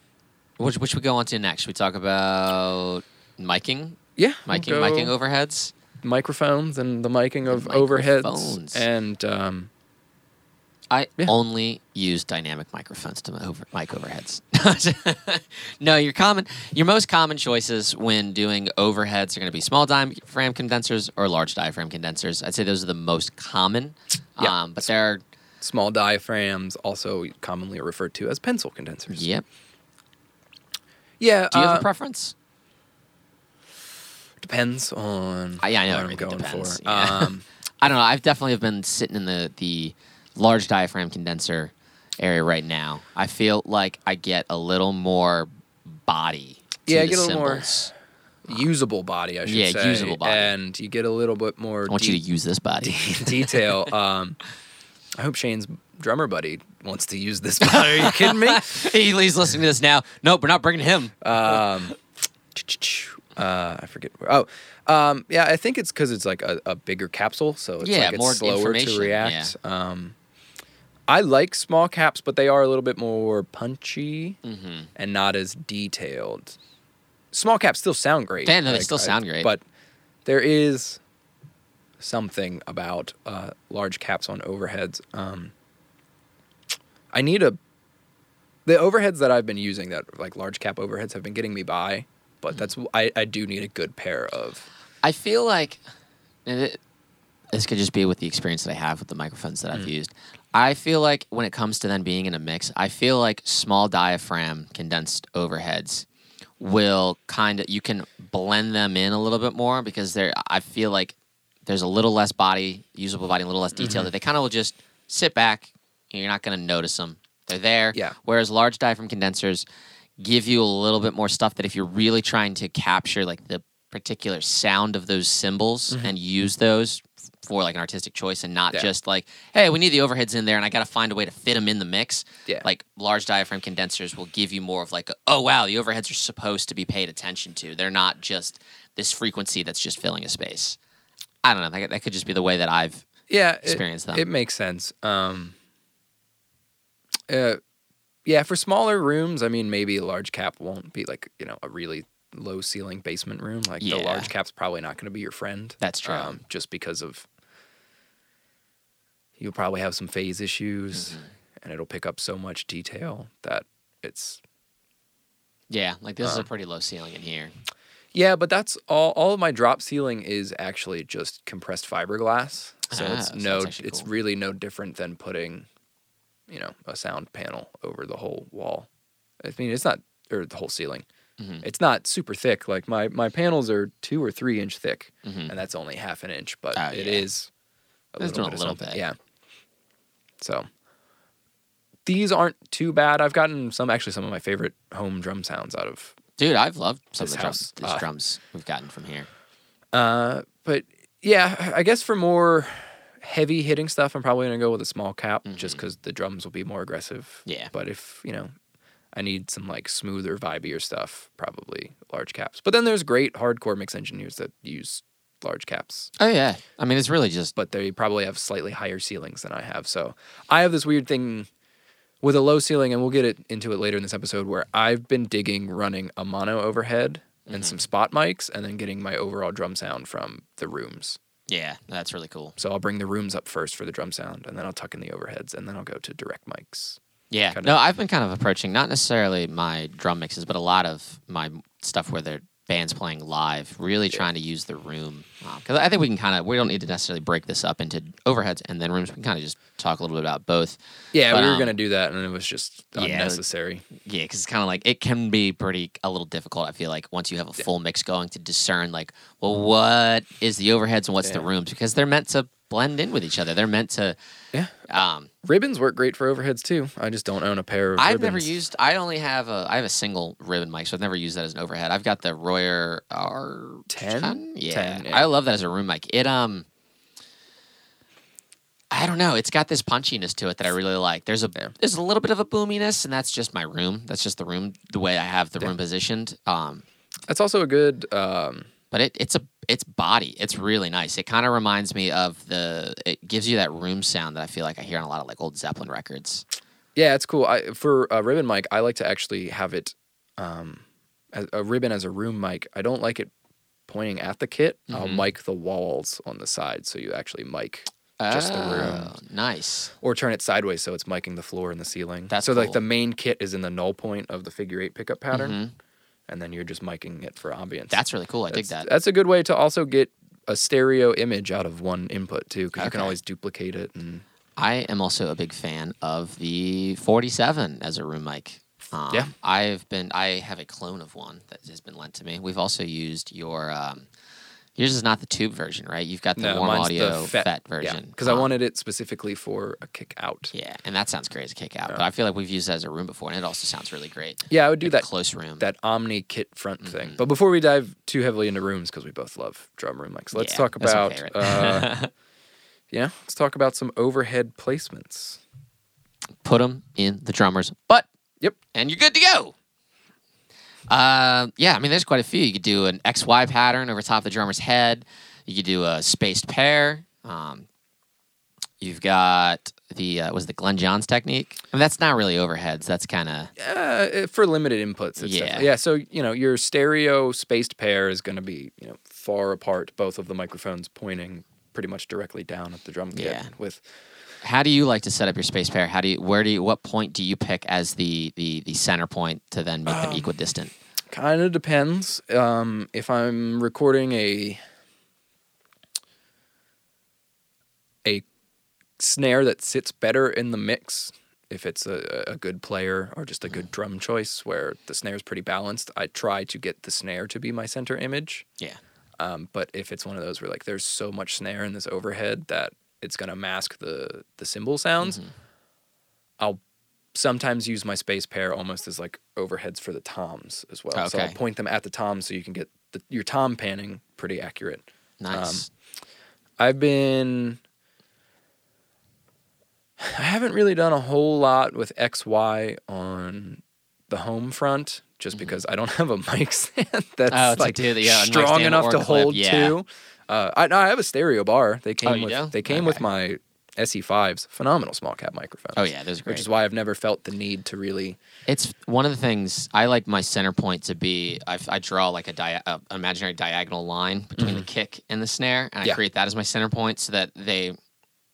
Which, which we go on to next? Should we talk about miking? Yeah. Miking, we'll miking overheads? Microphones and the miking of the overheads. And... Um, I yeah. only use dynamic microphones to over, mic overheads. No, your common, your most common choices when doing overheads are going to be small diaphragm condensers or large diaphragm condensers. I'd say those are the most common. Yeah. Um, but there are small diaphragms, also commonly referred to as pencil condensers. Yep. Yeah. Do you uh, have a preference? Depends on. Uh, yeah, I know what I'm going depends. for. Yeah. Um, I don't know. I've definitely been sitting in the the. large diaphragm condenser area right now. I feel like I get a little more body. To yeah, I get a little cymbals. more usable body, I should yeah, say. Yeah, usable body. And you get a little bit more... I want de- you to use this body. detail. Um, I hope Shane's drummer buddy wants to use this body. Are you kidding me? He's listening to this now. Nope, we're not bringing him. Um, uh, I forget. Where. Oh, um, yeah, I think it's because it's like a, a bigger capsule, so it's, yeah, like it's slower to react. Yeah. Um, I like small caps, but they are a little bit more punchy mm-hmm. and not as detailed. Small caps still sound great. Yeah, no, like, they still sound I, great. But there is something about uh, large caps on overheads. Um, I need a... The overheads that I've been using, that like large cap overheads, have been getting me by, but mm-hmm. that's I, I do need a good pair of... I feel like... It, this could just be with the experience that I have with the microphones that I've mm-hmm. used. I feel like when it comes to then being in a mix, I feel like small diaphragm condensed overheads will kind of, you can blend them in a little bit more because they're, I feel like there's a little less body, usable body, a little less detail mm-hmm. that they kind of will just sit back and you're not going to notice them. They're there. Yeah. Whereas large diaphragm condensers give you a little bit more stuff that if you're really trying to capture like the particular sound of those cymbals mm-hmm. and use those for like an artistic choice and not yeah. just like, hey, we need the overheads in there and I got to find a way to fit them in the mix. Yeah. Like large diaphragm condensers will give you more of like, a, oh, wow, the overheads are supposed to be paid attention to. They're not just this frequency that's just filling a space. I don't know. That could just be the way that I've yeah, experienced it, them. It makes sense. Um, uh, yeah, for smaller rooms, I mean, maybe a large cap won't be like, you know, a really low ceiling basement room. Like yeah. the large cap's probably not going to be your friend. That's true. Um, just because of... You'll probably have some phase issues, mm-hmm. and it'll pick up so much detail that it's... Yeah, like this uh, is a pretty low ceiling in here. Yeah, but that's all... All of my drop ceiling is actually just compressed fiberglass. So ah, it's so no, it's cool. really no different than putting, you know, a sound panel over the whole wall. I mean, it's not... Or the whole ceiling. Mm-hmm. It's not super thick. Like, my, my panels are two or three inch thick, mm-hmm. and that's only half an inch, but oh, it yeah. is... A little, bit, a little bit. Yeah. So, these aren't too bad. I've gotten some, actually some of my favorite home drum sounds out of. Dude, I've loved some of the drums, these uh, drums we've gotten from here. Uh, but yeah, I guess for more heavy hitting stuff, I'm probably gonna go with a small cap, mm-hmm. just because the drums will be more aggressive. Yeah. But if you know, I need some like smoother, vibier stuff, probably large caps. But then there's great hardcore mix engineers that use large caps. Oh yeah, I mean it's really just. But they probably have slightly higher ceilings than I have. So I have this weird thing with a low ceiling, and we'll get it into it later in this episode, where I've been digging running a mono overhead and mm-hmm. some spot mics, and then getting my overall drum sound from the rooms. Yeah, that's really cool. So I'll bring the rooms up first for the drum sound, and then I'll tuck in the overheads, and then I'll go to direct mics. Yeah, kind of. No, I've been kind of approaching, not necessarily my drum mixes, but a lot of my stuff where the band's playing live, really yeah. trying to use the room. Because I think we can kind of, we don't need to necessarily break this up into overheads and then rooms. We can kind of just talk a little bit about both. Yeah, but, we were um, going to do that, and it was just yeah, unnecessary. Yeah, because it's kind of like, it can be pretty, a little difficult, I feel like, once you have a yeah. full mix going to discern, like, well, what is the overheads and what's yeah. the rooms? Because they're meant to blend in with each other. They're meant to... Yeah. Um, ribbons work great for overheads, too. I just don't own a pair of I've ribbons. never used... I only have a... I have a single ribbon mic, so I've never used that as an overhead. I've got the Royer R ten? Yeah. ten, yeah. I love that as a room mic. It, um... I don't know. It's got this punchiness to it that I really like. There's a yeah. there's a little bit of a boominess, and that's just my room. That's just the room, the way I have the yeah. room positioned. Um, That's also a good... Um, but it, it's a... It's body. It's really nice. It kind of reminds me of the. It gives you that room sound that I feel like I hear on a lot of like old Zeppelin records. Yeah, it's cool. I, for a ribbon mic, I like to actually have it, um, as a ribbon as a room mic. I don't like it pointing at the kit. Mm-hmm. I'll mic the walls on the side, so you actually mic just oh, the room. Nice. Or turn it sideways so it's micing the floor and the ceiling. That's so cool. Like the main kit is in the null point of the figure eight pickup pattern. Mm-hmm. And then you're just micing it for ambience. That's really cool. I that's, dig that. That's a good way to also get a stereo image out of one input, too, because okay. you can always duplicate it. And I am also a big fan of the forty-seven as a room mic. Um, yeah. I've been, I have a clone of one that has been lent to me. We've also used your, um, yours is not the tube version, right? You've got the no, Warm Audio the F E T, F E T version. Yeah, because um, I wanted it specifically for a kick out. Yeah, and that sounds great as a kick out. Yeah. But I feel like we've used that as a room before, and it also sounds really great. Yeah, I would do like that close room, that Omni kit front mm-hmm. thing. But before we dive too heavily into rooms, because we both love drum room mics, let's yeah, talk about that's my favorite. uh, yeah, let's talk about some overhead placements. Put them in the drummer's butt. Yep, and you're good to go. Uh, yeah, I mean, there's quite a few. You could do an X Y pattern over top of the drummer's head. You could do a spaced pair. Um, you've got the, uh, was the Glenn Johns technique? I mean, that's not really overheads. That's kind of... Uh, for limited inputs. It's yeah. yeah, so, you know, your stereo spaced pair is going to be, you know, far apart, both of the microphones pointing pretty much directly down at the drum kit yeah. with... How do you like to set up your space pair? How do you? Where do you? What point do you pick as the the, the center point to then make um, them equidistant? Kind of depends. Um, if I'm recording a a snare that sits better in the mix, if it's a, a good player or just a good drum choice where the snare is pretty balanced, I try to get the snare to be my center image. Yeah. Um, but if it's one of those where like there's so much snare in this overhead that it's going to mask the, the cymbal sounds. Mm-hmm. I'll sometimes use my space pair almost as like overheads for the toms as well. Okay. So I'll point them at the toms so you can get the, your tom panning pretty accurate. Nice. Um, I've been... I haven't really done a whole lot with X Y on the home front just mm-hmm. because I don't have a mic stand that's oh, like the, yeah, strong enough to clip. hold yeah. to. Uh, I, I have a stereo bar. They came oh, with do? they came okay. with my S E fives, phenomenal small cap microphones. Oh yeah, those are great. Which is why I've never felt the need to really. It's one of the things I like my center point to be. I, I draw like a dia- uh, imaginary diagonal line between mm-hmm. the kick and the snare, and I yeah. create that as my center point so that they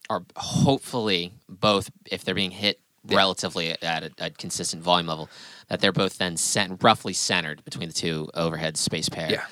are hopefully both, if they're being hit yeah. relatively at a, a consistent volume level, that they're both then sent roughly centered between the two overhead space pair. Yeah.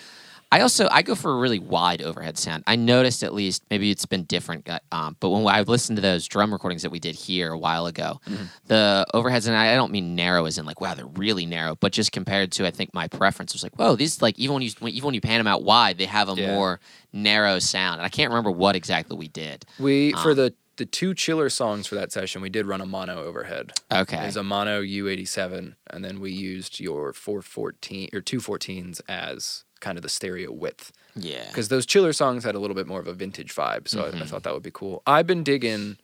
I also, I go for a really wide overhead sound. I noticed at least, maybe it's been different, um, but when I listened to those drum recordings that we did here a while ago, mm-hmm. the overheads, and I don't mean narrow as in like, wow, they're really narrow, but just compared to, I think my preference was like, whoa, these, like, even when you even when you pan them out wide, they have a yeah. more narrow sound. And I can't remember what exactly we did. We, um, for the the two chiller songs for that session, we did run a mono overhead. Okay. It was a mono U eighty-seven, and then we used your four fourteen or two fourteens as kind of the stereo width. Yeah. Because those chiller songs had a little bit more of a vintage vibe, so mm-hmm. I, I thought that would be cool. I've been digging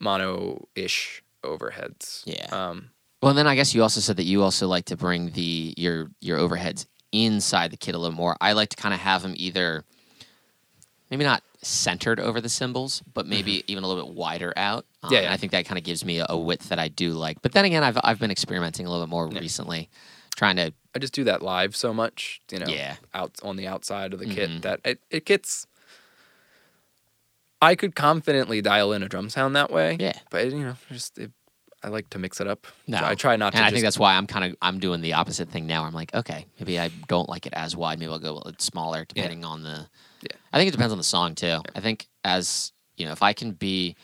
mono-ish overheads. Yeah. Um, well, and then I guess you also said that you also like to bring the your your overheads inside the kit a little more. I like to kind of have them either maybe not centered over the cymbals, but maybe mm-hmm. even a little bit wider out. Um, yeah, yeah. I think that kind of gives me a, a width that I do like. But then again, I've I've been experimenting a little bit more yeah. recently, trying to. I just do that live so much, you know, yeah. out on the outside of the mm-hmm. kit that it, it gets. I could confidently dial in a drum sound that way. Yeah, but you know, just it, I like to mix it up. No, so I try not. And to And I just, think that's why I'm kind of I'm doing the opposite thing now. I'm like, okay, maybe I don't like it as wide. Maybe I'll go a little smaller, depending yeah. on the. Yeah. I think it depends on the song, too. Yeah. I think as, you know, if I can be,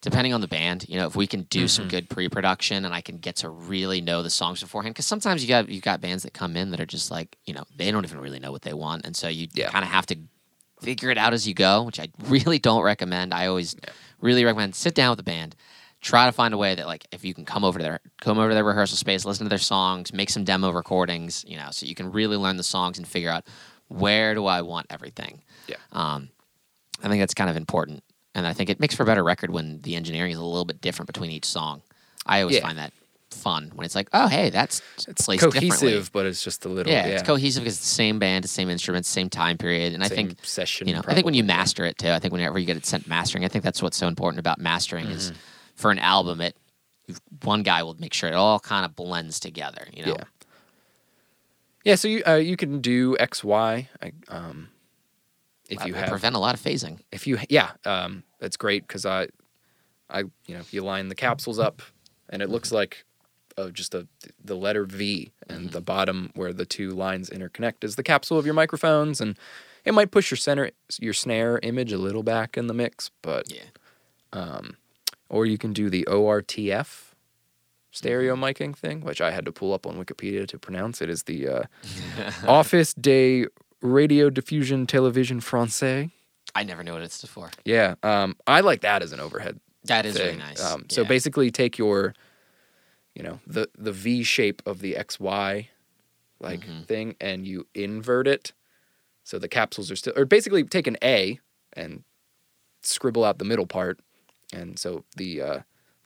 depending on the band, you know, if we can do mm-hmm. some good pre-production and I can get to really know the songs beforehand, because sometimes you got, you got bands that come in that are just like, you know, they don't even really know what they want. And so you yeah. kind of have to figure it out as you go, which I really don't recommend. I always yeah. really recommend sit down with the band, try to find a way that, like, if you can come over to their, come over to their rehearsal space, listen to their songs, make some demo recordings, you know, so you can really learn the songs and figure out, where do I want everything? Yeah. Um, I think that's kind of important. And I think it makes for a better record when the engineering is a little bit different between each song. I always yeah. find that fun when it's like, oh, hey, that's it's placed differently. It's cohesive, but it's just a little... Yeah, yeah, it's cohesive because it's the same band, the same instruments, same time period. And same I think, session, you know, probably. I think when you master it, too, I think whenever you get it sent mastering, I think that's what's so important about mastering mm-hmm. is for an album, it one guy will make sure it all kind of blends together, you know? Yeah. Yeah, so you uh, you can do X, Y, um, if I, you have, prevent a lot of phasing. If you yeah, um, that's great because I, I you know you line the capsules up and it looks like, uh, just a the letter V and mm-hmm. the bottom where the two lines interconnect is the capsule of your microphones, and it might push your center your snare image a little back in the mix, but yeah, um, or you can do the O R T F. Stereo miking thing, which I had to pull up on Wikipedia to pronounce. It is the uh, Office de Radio Diffusion Television Francais. I never knew what it's for. Yeah, um, I like that as an overhead. That is thing. Really nice. Um, so yeah. basically, take your, you know, the the V shape of the X Y, like mm-hmm. thing, and you invert it, so the capsules are still, or basically take an A and scribble out the middle part, and so the. Uh,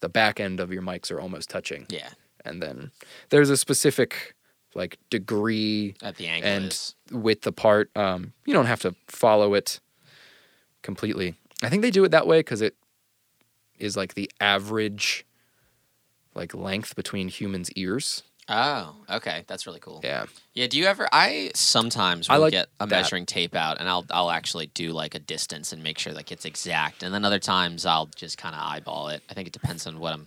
The back end of your mics are almost touching. Yeah. And then there's a specific, like, degree at the angle and width apart. Um, you don't have to follow it completely. I think they do it that way because it is, like, the average, like, length between humans' ears. Oh, okay. That's really cool. Yeah. Yeah, do you ever... I sometimes will I like get a that. measuring tape out, and I'll I'll actually do, like, a distance and make sure, like, it's exact. And then other times, I'll just kind of eyeball it. I think it depends on what I'm...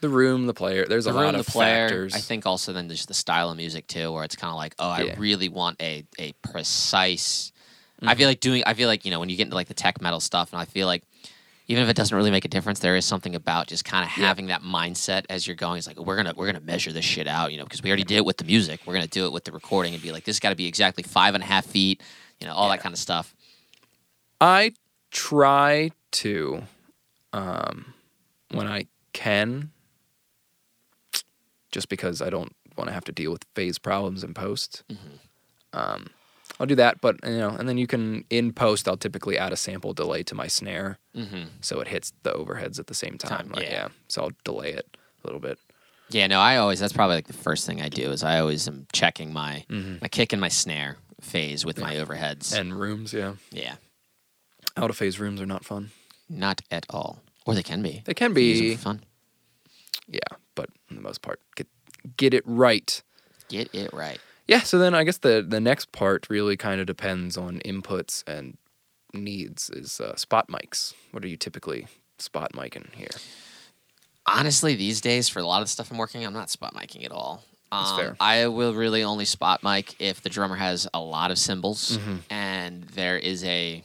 The room, the player. There's the a room, lot of the player, factors. I think also then there's the style of music, too, where it's kind of like, oh, yeah. I really want a, a precise... Mm-hmm. I feel like doing... I feel like, you know, when you get into, like, the tech metal stuff, and I feel like... Even if it doesn't really make a difference, there is something about just kind of having yeah. that mindset as you're going. It's like, we're gonna we're gonna measure this shit out, you know, because we already did it with the music. We're gonna do it with the recording and be like, this has got to be exactly five and a half feet, you know, all yeah. that kind of stuff. I try to, um, when I can, just because I don't want to have to deal with phase problems in post. Mm-hmm. Um, I'll do that, but, you know, and then you can, in post, I'll typically add a sample delay to my snare, mm-hmm. so it hits the overheads at the same time. time like, yeah. yeah. So I'll delay it a little bit. Yeah, no, I always, that's probably, like, the first thing I do is I always am checking my, mm-hmm. my kick and my snare phase with yeah. my overheads. And rooms, yeah. Yeah. Out-of-phase rooms are not fun. Not at all. Or they can be. They can be. Fun. Yeah, but for the most part, get, get it right. Get it right. Yeah, so then I guess the, the next part really kind of depends on inputs and needs is uh, spot mics. What are you typically spot micing here? Honestly, these days, for a lot of the stuff I'm working on, I'm not spot micing at all. Um, That's fair. I will really only spot mic if the drummer has a lot of cymbals mm-hmm. and there is a...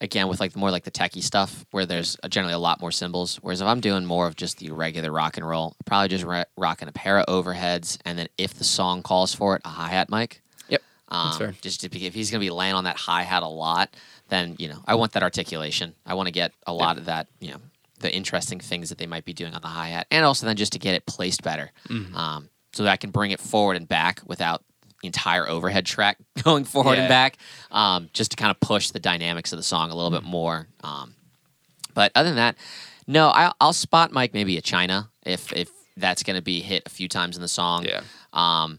Again, with like more like the techie stuff, where there's generally a lot more cymbals. Whereas if I'm doing more of just the regular rock and roll, probably just re- rocking a pair of overheads, and then if the song calls for it, a hi hat mic. Yep, um, that's fair. Just to be, if he's gonna be laying on that hi hat a lot, then, you know, I want that articulation. I want to get a lot yeah. of that, you know, the interesting things that they might be doing on the hi-hat, and also then just to get it placed better. Mm-hmm. Um, so that I can bring it forward and back without the entire overhead track going forward yeah. and back, um, just to kind of push the dynamics of the song a little mm-hmm. bit more. Um, but other than that, no, I'll, I'll spot Mike maybe a China if if that's going to be hit a few times in the song. Yeah. Um,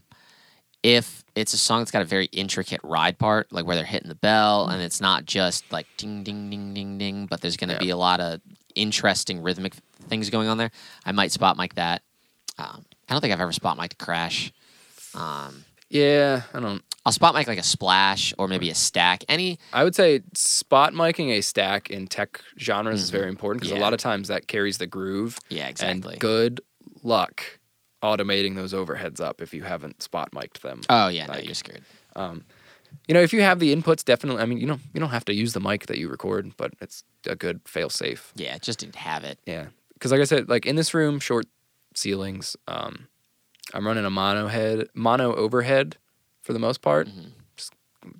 if it's a song that's got a very intricate ride part, like where they're hitting the bell, mm-hmm. and it's not just like ding, ding, ding, ding, ding, but there's going to yeah. be a lot of interesting rhythmic things going on there, I might spot Mike that. Um, I don't think I've ever spot Mike to crash. Um, yeah, I don't. I'll spot Mike like a splash or maybe a stack. Any, I would say spot miking a stack in tech genres mm-hmm. is very important because yeah. a lot of times that carries the groove. Yeah, exactly. And good luck automating those overheads up if you haven't spot mic'd them. Oh yeah, like, no, you're screwed. Um, you know, if you have the inputs, definitely. I mean, you know, you don't have to use the mic that you record, but it's a good fail safe. Yeah, just didn't have it. Yeah, because like I said, like in this room, short ceilings. Um, I'm running a mono head, mono overhead, for the most part. Mm-hmm. Just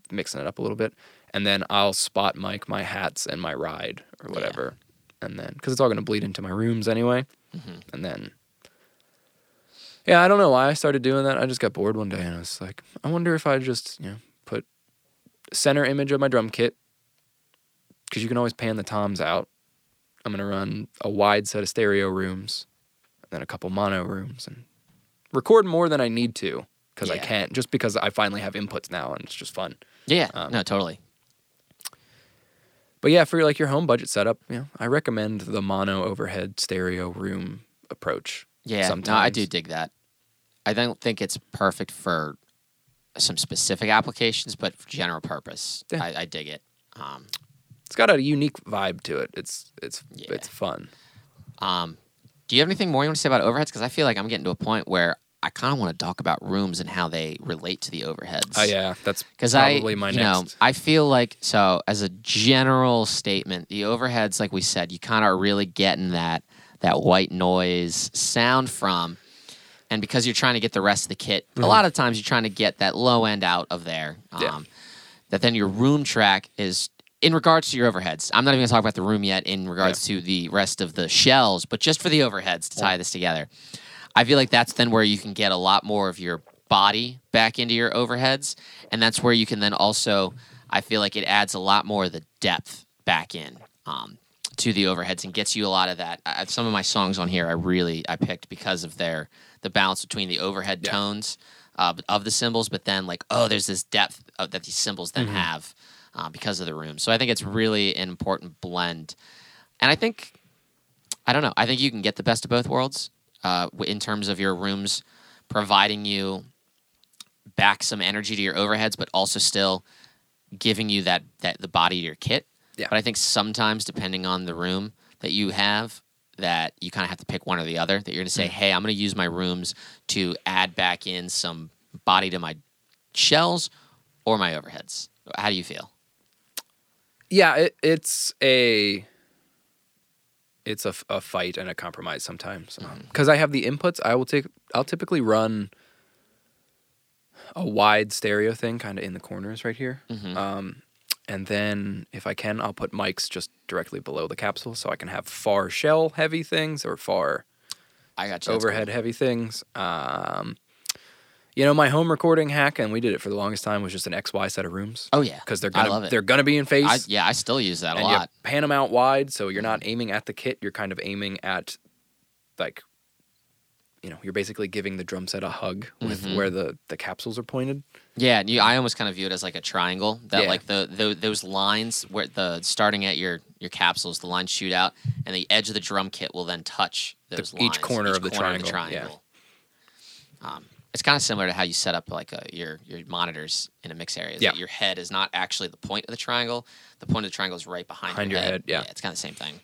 mixing it up a little bit, and then I'll spot mic my hats and my ride or whatever, yeah. and then because it's all going to bleed into my rooms anyway, mm-hmm. and then. Yeah, I don't know why I started doing that. I just got bored one day, and I was like, I wonder if I just, you know, put center image of my drum kit, because you can always pan the toms out. I'm going to run a wide set of stereo rooms, and then a couple mono rooms, and record more than I need to, because yeah. I can't, just because I finally have inputs now, and it's just fun. Yeah, um, no, totally. But yeah, for like your home budget setup, you know, I recommend the mono overhead stereo room approach. Yeah, sometimes. No, I do dig that. I don't think it's perfect for some specific applications, but for general purpose, yeah. I, I dig it. Um, it's got a unique vibe to it. It's it's yeah. it's fun. Um, do you have anything more you want to say about overheads? Because I feel like I'm getting to a point where I kind of want to talk about rooms and how they relate to the overheads. Oh, uh, yeah. That's probably I, my you next. Know, I feel like, so as a general statement, the overheads, like we said, you kind of are really getting that that white noise sound from, and because you're trying to get the rest of the kit, mm-hmm. a lot of times you're trying to get that low end out of there. Um, yeah. That then your room track is, in regards to your overheads, I'm not even going to talk about the room yet in regards yeah. to the rest of the shells, but just for the overheads to tie yeah. this together. I feel like that's then where you can get a lot more of your body back into your overheads, and that's where you can then also, I feel like it adds a lot more of the depth back in. Um, to the overheads and gets you a lot of that. I, some of my songs on here I really I picked because of their the balance between the overhead yeah. tones uh, of the cymbals, but then like, oh, there's this depth of, that these cymbals then mm-hmm. have uh, because of the room. So I think it's really an important blend. And I think, I don't know, I think you can get the best of both worlds uh, in terms of your rooms providing you back some energy to your overheads, but also still giving you that, that the body to your kit. Yeah. But I think sometimes, depending on the room that you have, that you kind of have to pick one or the other, that you're going to say, mm-hmm. hey, I'm going to use my rooms to add back in some body to my shells or my overheads. How do you feel? Yeah, it, it's a it's a, a fight and a compromise sometimes. Because mm-hmm. I have the inputs, I will take, I'll typically run a wide stereo thing kind of in the corners right here. Mm-hmm. Um And then, if I can, I'll put mics just directly below the capsule so I can have far shell-heavy things or far I got you. overhead-heavy cool. things. Um, you know, my home recording hack, and we did it for the longest time, was just an X Y set of rooms. Oh, yeah. Because they're going to be in phase. I, yeah, I still use that a and lot. You pan them out wide, so you're not aiming at the kit. You're kind of aiming at, like, you know, you're basically giving the drum set a hug with mm-hmm. where the, the capsules are pointed. Yeah, and you, I almost kind of view it as like a triangle. That yeah. like the, the those lines where the starting at your, your capsules, the lines shoot out, and the edge of the drum kit will then touch those the, lines. Each corner, each of, corner the triangle. of the triangle. Yeah. Um, it's kind of similar to how you set up like a, your your monitors in a mix area. Yeah. That your head is not actually the point of the triangle. The point of the triangle is right behind, behind your, your head. head yeah. yeah, it's kind of the same thing.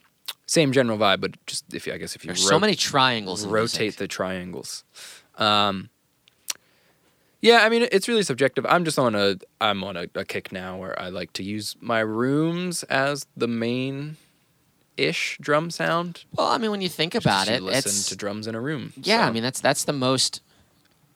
Same general vibe, but just if you, I guess if you there's ro- so many triangles, in rotate music. the triangles. Um, Yeah, I mean, it's really subjective. I'm just on a I'm on a, a kick now where I like to use my rooms as the main-ish drum sound. Well, I mean, when you think about it, listen it's... listen to drums in a room. Yeah, so. I mean, that's that's the most...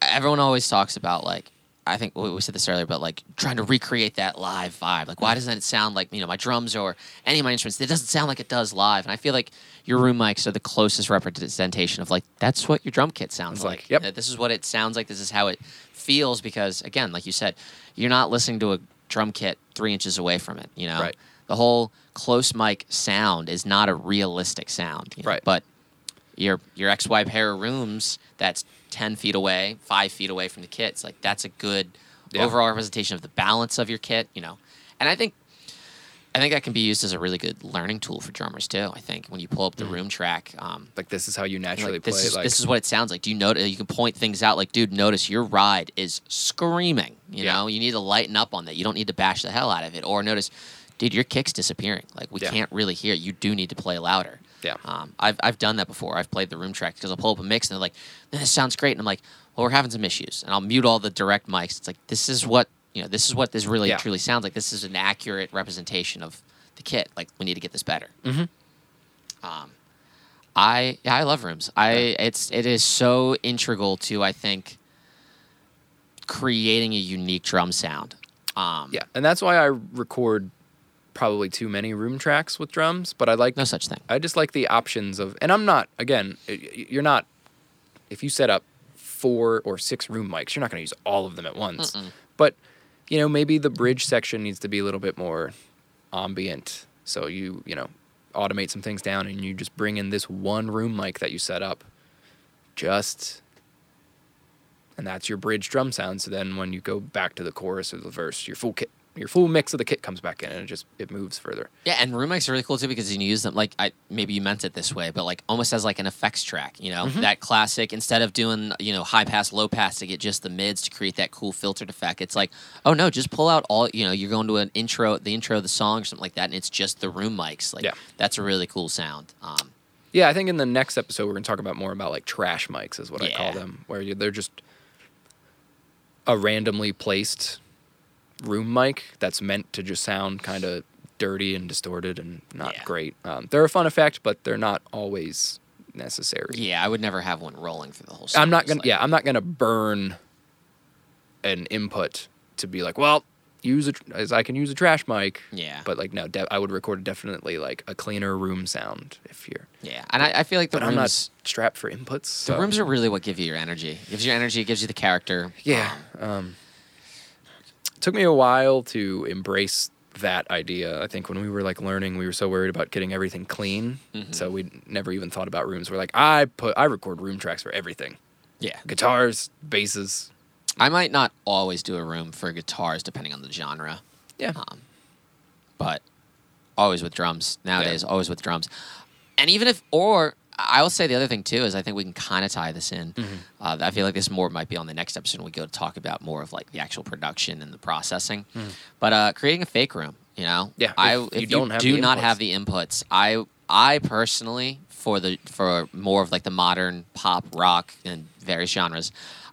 Everyone always talks about, like, I think we said this earlier, but like trying to recreate that live vibe. Like, why doesn't it sound like, you know, my drums or any of my instruments? It doesn't sound like it does live. And I feel like your room mics are the closest representation of like, that's what your drum kit sounds like. like. Yep. This is what it sounds like. This is how it feels. Because again, like you said, you're not listening to a drum kit three inches away from it. You know, right. The whole close mic sound is not a realistic sound. You know? Right. But your, your X Y pair of rooms that's ten feet away, five feet away from the kit. It's like, that's a good yeah. overall representation of the balance of your kit, you know. And I think I think that can be used as a really good learning tool for drummers, too, I think, when you pull up the mm. room track. Um, like, this is how you naturally like, play. This is, like, this is what it sounds like. Do you notice? You can point things out like, dude, notice your ride is screaming, you yeah. know. You need to lighten up on that. You don't need to bash the hell out of it. Or notice, dude, your kick's disappearing. Like, we yeah. can't really hear it. You do need to play louder. Yeah. Um, I've I've done that before. I've played the room track because I'll pull up a mix and they're like, this sounds great. And I'm like, well, we're having some issues. And I'll mute all the direct mics. It's like, this is what, you know, this is what this really yeah. truly sounds like. This is an accurate representation of the kit. Like, we need to get this better. Mm-hmm. Um, I yeah, I love rooms. I yeah. it's it is so integral to, I think, creating a unique drum sound. Um, yeah, and that's why I record probably too many room tracks with drums, but I like... No such thing. I just like the options of... And I'm not... Again, you're not... If you set up four or six room mics, you're not going to use all of them at once. Mm-mm. But, you know, maybe the bridge section needs to be a little bit more ambient. So you, you know, automate some things down and you just bring in this one room mic that you set up. Just... And that's your bridge drum sound. So then when you go back to the chorus or the verse, your full kit... Your full mix of the kit comes back in, and it just it moves further. Yeah, and room mics are really cool too because you can use them like I maybe you meant it this way, but like almost as like an effects track. You know, mm-hmm. that classic instead of doing you know high pass, low pass to get just the mids to create that cool filtered effect. It's like oh no, just pull out all you know. You're going to an intro, the intro of the song or something like that, and it's just the room mics. Like yeah. that's a really cool sound. Um, yeah, I think in the next episode we're gonna talk about more about like trash mics is what yeah. I call them, where they're just a randomly placed room mic that's meant to just sound kind of dirty and distorted and not yeah. great. Um, they're a fun effect, but they're not always necessary. Yeah, I would never have one rolling through the whole song. I'm not gonna. Like, yeah, I'm not gonna burn an input to be like, well, use a, as I can use a trash mic. Yeah, but like no, de- I would record definitely like a cleaner room sound if you're. Yeah, and I, I feel like the but rooms. I'm not strapped for inputs. So. The rooms are really what give you your energy. It gives you energy. It gives you the character. Yeah. Um, um, took me a while to embrace that idea. I think when we were like learning, we were so worried about getting everything clean, mm-hmm. so we never even thought about rooms. We're like, I put, I record room tracks for everything. Yeah, guitars, basses. I might not always do a room for guitars, depending on the genre. Yeah, um, but always with drums nowadays. Yeah. Always with drums, and even if or. I will say the other thing, too, is I think we can kind of tie this in. Mm-hmm. Uh, I feel like this more might be on the next episode when we go to talk about more of, like, the actual production and the processing. Mm. But uh, creating a fake room, you know? Yeah, if I, if you, you don't have do not have the inputs, I I personally, for the for more of, like, the modern pop, rock, and various genres,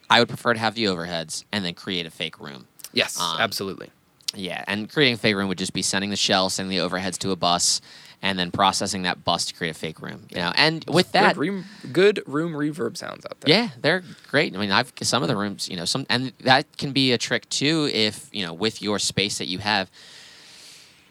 I would prefer to have the overheads and then create a fake room. Yes, um, absolutely. Yeah, and creating a fake room would just be sending the shell, sending the overheads to a bus, and then processing that bus to create a fake room, you know. And with that, good room, good room reverb sounds out there. Yeah, they're great. I mean, I've some of the rooms, you know, some, and that can be a trick too. If you know, with your space that you have,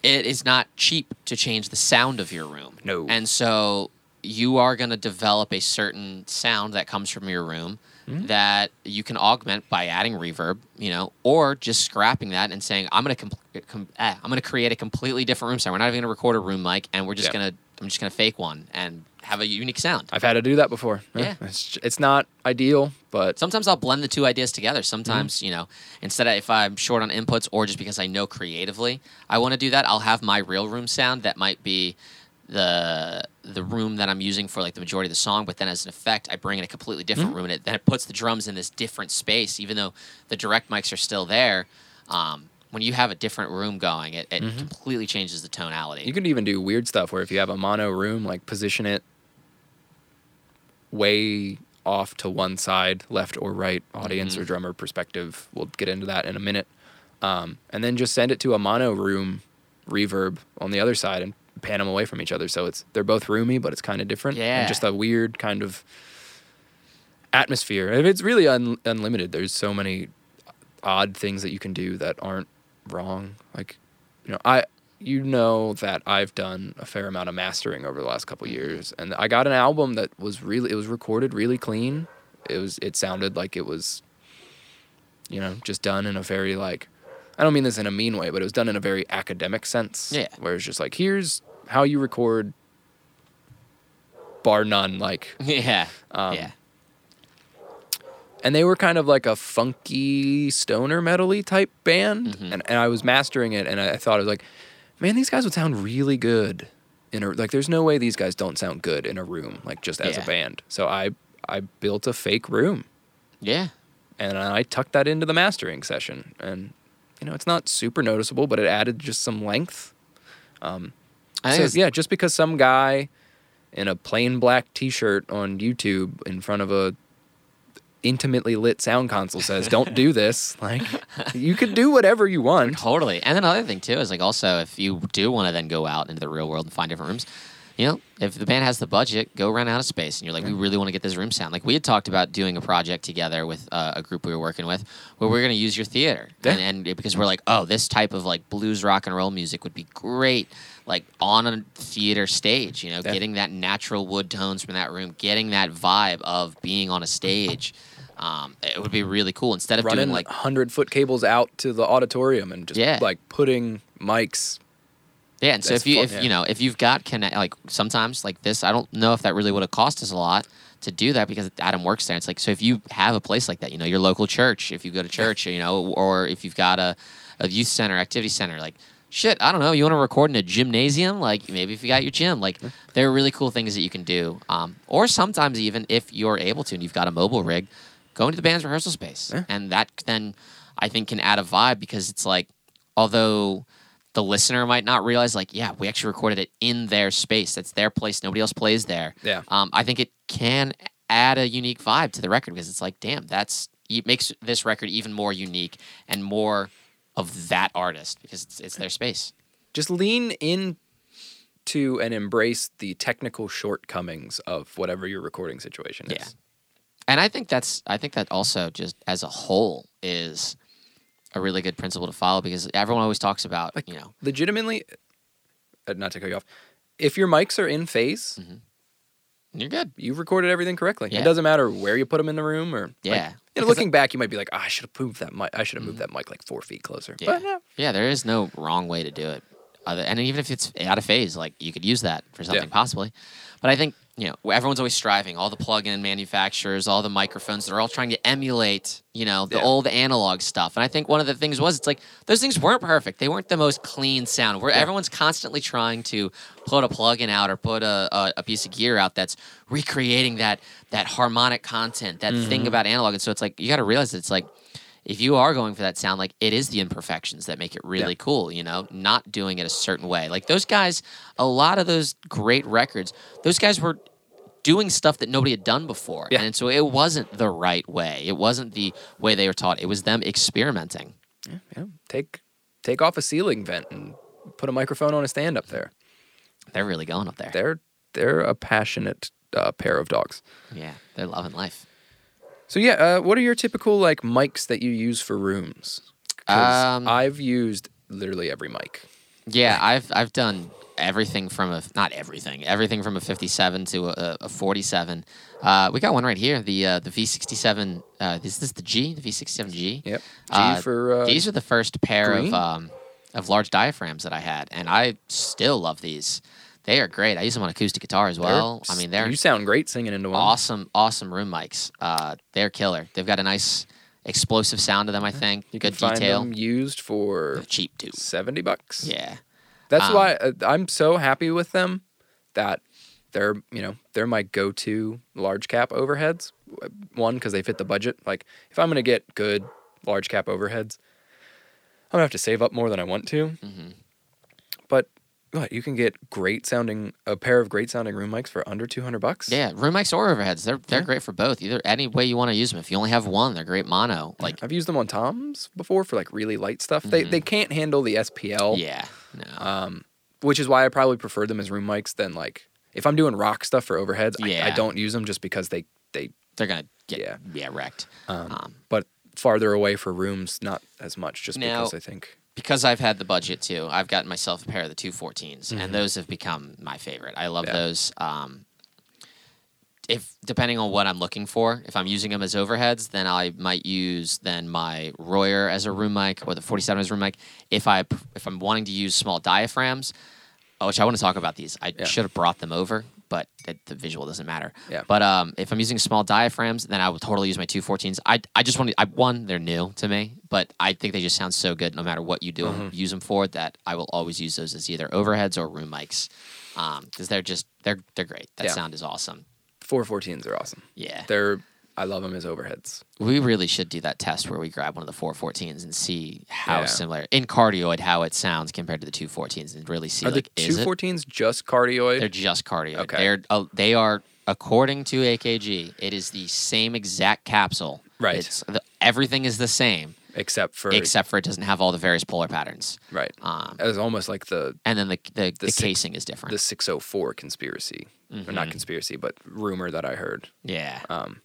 it is not cheap to change the sound of your room. No, and so you are going to develop a certain sound that comes from your room mm-hmm. that you can augment by adding reverb, you know, or just scrapping that and saying, I'm going to compl- com- eh, I'm going to create a completely different room sound. We're not even going to record a room mic, and we're just yeah. going to I'm just going to fake one and have a unique sound. I've had to do that before. Yeah, it's, it's not ideal, but sometimes I'll blend the two ideas together. Sometimes, mm-hmm. you know, instead of if I'm short on inputs or just because I know creatively I want to do that, I'll have my real room sound that might be the the room that I'm using for like the majority of the song, but then as an effect I bring in a completely different mm-hmm. room, and it then it puts the drums in this different space even though the direct mics are still there. Um when you have a different room going, it, it mm-hmm. completely changes the tonality. You can even do weird stuff where if you have a mono room, like position it way off to one side, left or right, audience mm-hmm. or drummer perspective. We'll get into that in a minute. Um and then just send it to a mono room reverb on the other side and pan them away from each other, so it's they're both roomy, but it's kind of different. Yeah, and just a weird kind of atmosphere. It's really un, unlimited. There's so many odd things that you can do that aren't wrong. Like, you know, I you know that I've done a fair amount of mastering over the last couple of years, and I got an album that was really it was recorded really clean. It was it sounded like it was, you know, just done in a very like, I don't mean this in a mean way, but it was done in a very academic sense. Yeah. Where it's just like, here's how you record, bar none, like. Yeah. Um, yeah. And they were kind of like a funky stoner metal-y type band. Mm-hmm. And, and I was mastering it, and I, I thought, I was like, man, these guys would sound really good in a, like, there's no way these guys don't sound good in a room, like, just as yeah. a band. So I I built a fake room. Yeah. And I tucked that into the mastering session. And, you know, it's not super noticeable, but it added just some length. Um, I so, yeah, just because some guy in a plain black T-shirt on YouTube in front of a intimately lit sound console says, don't do this. Like, you could do whatever you want. Totally. And then another thing, too, is, like, also, if you do want to then go out into the real world and find different rooms, you know, if the band has the budget, go run out of space. And you're like, we really want to get this room sound. Like, we had talked about doing a project together with uh, a group we were working with where we're going to use your theater. Yeah. And, and because we're like, oh, this type of, like, blues rock and roll music would be great, like, on a theater stage, you know, yeah. getting that natural wood tones from that room, getting that vibe of being on a stage. Um, it would be really cool instead of running doing like one hundred foot cables out to the auditorium and just yeah. like putting mics. Yeah, and so if you fun, if yeah. you know if you've got connect like sometimes like this, I don't know if that really would have cost us a lot to do that because Adam works there. It's like, so if you have a place like that, you know, your local church, if you go to church, you know, or if you've got a, a youth center, activity center, like. Shit, I don't know. You want to record in a gymnasium? Like, maybe if you got your gym. Like, there are really cool things that you can do. Um, or sometimes even if you're able to and you've got a mobile rig, go into the band's rehearsal space. Yeah. And that then, I think, can add a vibe because it's like, although the listener might not realize, like, yeah, we actually recorded it in their space. That's their place. Nobody else plays there. Yeah. Um, I think it can add a unique vibe to the record because it's like, damn, that's it makes this record even more unique and more of that artist because it's, it's their space. Just lean into and embrace the technical shortcomings of whatever your recording situation is. Yeah. And I think that's I think that also just as a whole is a really good principle to follow because everyone always talks about, like, you know. Legitimately, not to cut you off, if your mics are in phase, mm-hmm. you're good. You've recorded everything correctly. Yeah. It doesn't matter where you put them in the room or yeah. Like, you know, looking back, you might be like, oh, I should have moved that mic. I should have mm-hmm. moved that mic like four feet closer. Yeah. But no. Yeah, there is no wrong way to do it. Other, and even if it's out of phase, like you could use that for something yeah. possibly. But I think, you know, everyone's always striving. All the plug-in manufacturers, all the microphones, they're all trying to emulate, you know, the yeah. old analog stuff. And I think one of the things was it's like those things weren't perfect. They weren't the most clean sound. Where yeah. everyone's constantly trying to put a plug-in out or put a, a, a piece of gear out that's recreating that that harmonic content, that mm-hmm. thing about analog. And so it's like you got to realize that it's like if you are going for that sound, like it is the imperfections that make it really yeah. cool, you know, not doing it a certain way. Like those guys, a lot of those great records, those guys were doing stuff that nobody had done before. Yeah. And so it wasn't the right way. It wasn't the way they were taught. It was them experimenting. Yeah, yeah. Take take off a ceiling vent and put a microphone on a stand up there. They're really going up there. They're they're a passionate uh, pair of dogs. Yeah, they're loving life. So yeah, uh, what are your typical like mics that you use for rooms? 'Cause um, I've used literally every mic. Yeah, I've I've done everything from a not everything, everything from a fifty-seven to a, a forty-seven. Uh, we got one right here, the uh, the V sixty-seven. Uh, is this the G? The V sixty-seven G. Yep. G uh, for uh, these are the first pair green? of um, of large diaphragms that I had, and I still love these. They are great. I use them on acoustic guitar as well. They're, I mean, they're you sound great singing into one. Awesome, awesome room mics. Uh, they're killer. They've got a nice explosive sound to them. I think you good can find detail. Them used for they're cheap too. Seventy bucks. Yeah, that's um, why I'm so happy with them. That they're you know they're my go-to large cap overheads. One because they fit the budget. Like if I'm gonna get good large cap overheads, I'm gonna have to save up more than I want to. Mm-hmm. But what, you can get great sounding a pair of great sounding room mics for under two hundred bucks. Yeah, room mics or overheads, they're they're yeah. great for both. Either any way you want to use them. If you only have one, they're great mono. Like I've used them on toms before for like really light stuff. Mm-hmm. They they can't handle the S P L. Yeah, no. Um, which is why I probably prefer them as room mics than like if I'm doing rock stuff for overheads. Yeah. I, I don't use them just because they they they're gonna get yeah, yeah wrecked. Um, um, but farther away for rooms, not as much, just now, because I think... Because I've had the budget, too, I've gotten myself a pair of the two fourteens, mm-hmm. and those have become my favorite. I love yeah. those. Um, if depending on what I'm looking for, if I'm using them as overheads, then I might use then my Royer as a room mic or the forty-seven as a room mic. If, I, if I'm wanting to use small diaphragms, which I want to talk about these. I yeah. should have brought them over, but it, the visual doesn't matter. Yeah. But um, if I'm using small diaphragms, then I would totally use my two fourteens. I, I just want to... I, one, they're new to me. But I think they just sound so good no matter what you do mm-hmm. use them for that I will always use those as either overheads or room mics because um, they're just they're they're great. That yeah. sound is awesome. four fourteens are awesome. Yeah. They're I love them as overheads. We really should do that test where we grab one of the four fourteens and see how yeah. similar in cardioid how it sounds compared to the two fourteens and really see are like the is it two fourteens just cardioid? They're just cardioid. Okay. They're uh, they are according to A K G, it is the same exact capsule. Right. It's, the, everything is the same. Except for except for it doesn't have all the various polar patterns. Right. Um, it was almost like the... And then the the, the, the casing six, is different. The six oh four conspiracy. Mm-hmm. Or not conspiracy, but rumor that I heard. Yeah. Um,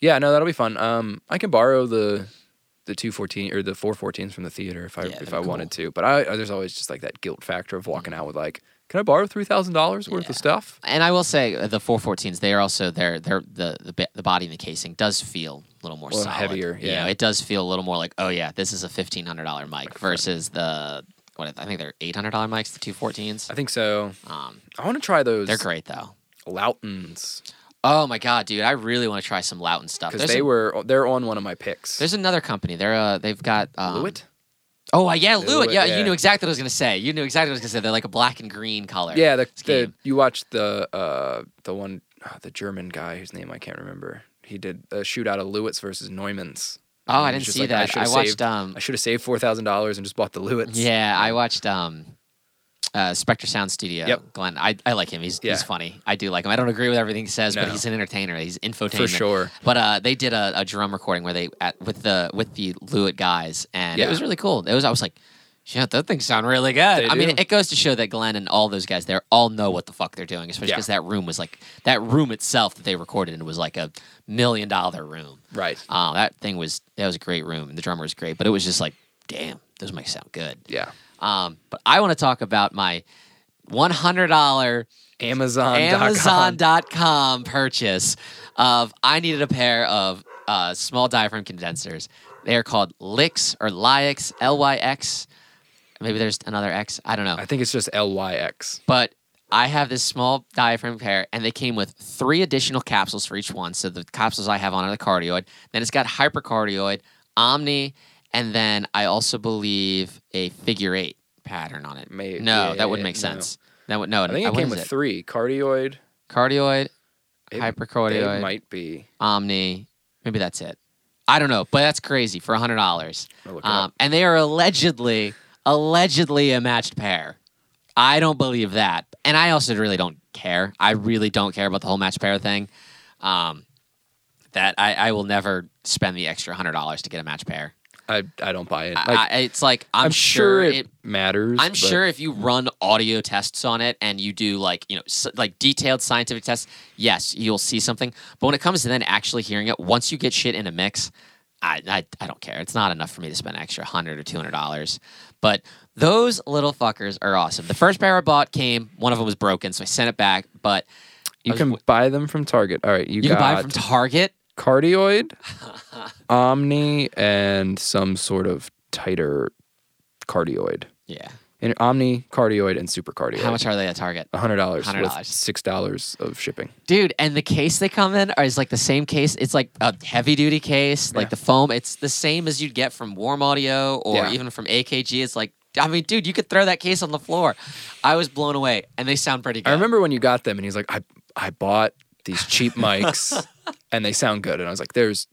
yeah, no, that'll be fun. Um, I can borrow the the two fourteen or the four fourteens from the theater if I yeah, if I cool. wanted to. But I there's always just like that guilt factor of walking mm-hmm. out with like, can I borrow three thousand dollars worth yeah. of stuff? And I will say the four fourteens, they are also, they're, they're, the, the the body and the casing does feel a little more a little solid. Heavier, yeah. You know, it does feel a little more like, oh, yeah, this is a fifteen hundred dollars mic versus the, what I think they're eight hundred dollars mics, the two fourteens. I think so. Um, I want to try those. They're great, though. Loutons. Oh, my God, dude. I really want to try some Louton stuff. Because they a, were, they're on one of my picks. There's another company. They're uh, they've got. Um, Lewitt? Oh, yeah, Lewitt. Yeah, yeah, you knew exactly what I was going to say. You knew exactly what I was going to say. They're like a black and green color. Yeah, the, the, you watched the uh, the one, oh, the German guy whose name I can't remember. He did a shootout of Lewitt's versus Neumann's. Oh, I didn't see like, that. I, I watched. Saved, um, I should have saved four thousand dollars and just bought the Lewitt's. Yeah, I watched um, uh, Spectre Sound Studio. Yep. Glenn. I, I like him. He's yeah. he's funny. I do like him. I don't agree with everything he says, no. but he's an entertainer. He's infotainment. For sure. But uh, they did a, a drum recording where they at, with the with the Lewitt guys, and yeah. it was really cool. It was I was like, yeah, those things sound really good. They I do. mean, it goes to show that Glenn and all those guys there all know what the fuck they're doing, especially because yeah. that room was like that room itself that they recorded in was like a million dollar room. Right. Uh, that thing was that was a great room, and the drummer was great, but it was just like, damn, those might sound good. Yeah. Um, but I want to talk about my one hundred dollar Amazon Amazon dot com purchase of I needed a pair of uh, small diaphragm condensers. They are called Lyx or Lyx L Y X. Maybe there's another X. I don't know. I think it's just L Y X. But I have this small diaphragm pair, and they came with three additional capsules for each one. So the capsules I have on are the cardioid. Then it's got hypercardioid, omni, and then I also believe a figure eight pattern on it. Maybe. No, yeah, that wouldn't make sense. No. That would no. I think it came with it? three. Cardioid. Cardioid, it, hypercardioid. It might be. Omni. Maybe that's it. I don't know, but that's crazy for one hundred dollars. I'll look it up. Um, and they are allegedly... Allegedly a matched pair. I don't believe that. And I also really don't care. I really don't care about the whole matched pair thing. Um, that I, I will never spend the extra one hundred dollars to get a matched pair. I, I don't buy it. Like, I, it's like, I'm, I'm sure, sure it, it matters. I'm but... sure if you run audio tests on it and you do like, you know, s- like detailed scientific tests, yes, you'll see something. But when it comes to then actually hearing it, once you get shit in a mix, I, I I don't care. It's not enough for me to spend an extra one hundred dollars or two hundred dollars. But those little fuckers are awesome. The first pair I bought came. One of them was broken, so I sent it back. But you was, can buy them from Target. All right, you, you got can buy them from Target. Cardioid, Omni, and some sort of tighter cardioid. Yeah. And Omni, cardioid, and super cardioid. How much are they at Target? one hundred dollars. one hundred dollars. With six dollars of shipping. Dude, and the case they come in is like the same case. It's like a heavy-duty case, like yeah. the foam. It's the same as you'd get from Warm Audio or yeah. even from A K G. It's like, I mean, dude, you could throw that case on the floor. I was blown away, and they sound pretty good. I remember when you got them, and he's like, I, I bought these cheap mics, and they sound good. And I was like, there's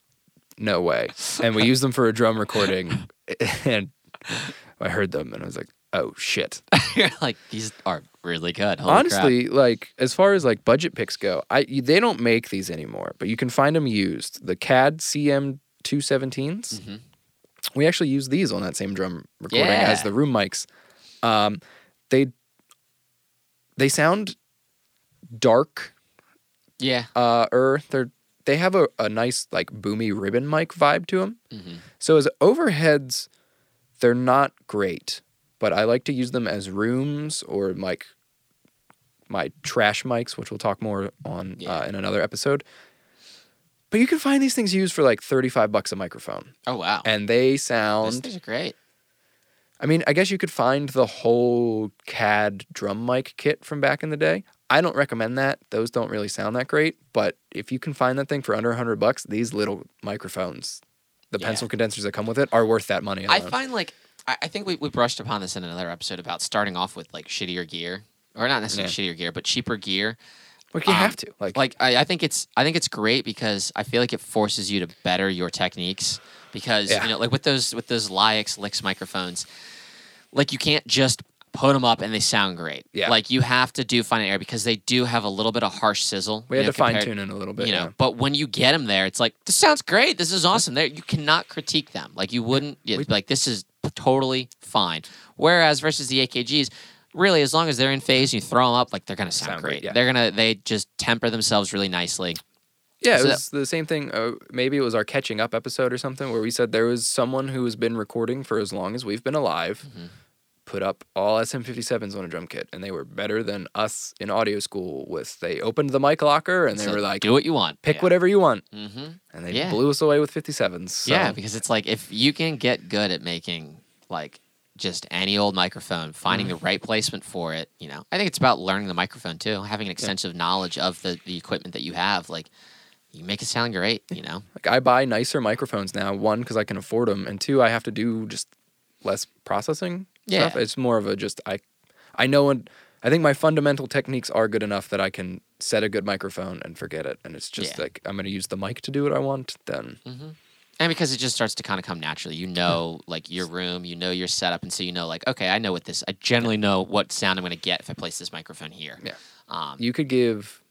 no way. And we used them for a drum recording, and I heard them, and I was like, oh shit! You're like, these are really good. Holy Honestly, crap. Like as far as like budget picks go, I they don't make these anymore, but you can find them used. The C A D C M two seventeens. Mm-hmm. We actually use these on that same drum recording yeah. as the room mics. Um, they they sound dark. Yeah. Uh, er, they're. they have a, a nice like boomy ribbon mic vibe to them. Mm-hmm. So as overheads, they're not great, but I like to use them as rooms or like my trash mics, which we'll talk more on yeah. uh, in another episode. But you can find these things used for like thirty-five bucks a microphone. Oh, wow. And they sound... These things are great. I mean, I guess you could find the whole C A D drum mic kit from back in the day. I don't recommend that. Those don't really sound that great. But if you can find that thing for under one hundred bucks, these little microphones, the yeah. pencil condensers that come with it, are worth that money alone. I find like... I think we, we brushed upon this in another episode about starting off with like shittier gear. Or not necessarily yeah. shittier gear, but cheaper gear. Like you um, have to. Like, like I, I think it's I think it's great because I feel like it forces you to better your techniques because yeah. you know, like with those with those Lyx Lyx microphones, like you can't just put them up and they sound great. Yeah. Like you have to do fine air because they do have a little bit of harsh sizzle. We had know, to fine tune in a little bit. You know, yeah. but when you get them there, it's like this sounds great. This is awesome. There you cannot critique them. Like you wouldn't. Yeah. You, like this is totally fine. Whereas versus the A K Gs. Really, as long as they're in phase and you throw them up, like they're going to sound, sound great. great yeah. They're going to, they just temper themselves really nicely. Yeah, so it was that, the same thing. Uh, maybe it was our catching up episode or something where we said there was someone who has been recording for as long as we've been alive, mm-hmm. put up all S M fifty-sevens on a drum kit, and they were better than us in audio school with, they opened the mic locker and they so were like, do what you want. Pick yeah. whatever you want. Mm-hmm. And they yeah. blew us away with fifty-sevens. So. Yeah, because it's like, if you can get good at making like, just any old microphone, finding mm. the right placement for it. You know, I think it's about learning the microphone too, having an extensive yeah. knowledge of the, the equipment that you have. Like, you make it sound great, you know? Like, I buy nicer microphones now, one, because I can afford them, and two, I have to do just less processing yeah. stuff. It's more of a just, I I know, and I think my fundamental techniques are good enough that I can set a good microphone and forget it. And it's just yeah. like, I'm going to use the mic to do what I want then. Mm-hmm. And because it just starts to kind of come naturally. You know, like, your room, you know your setup, and so you know, like, okay, I know what this... I generally know what sound I'm going to get if I place this microphone here. Yeah. Um, you could give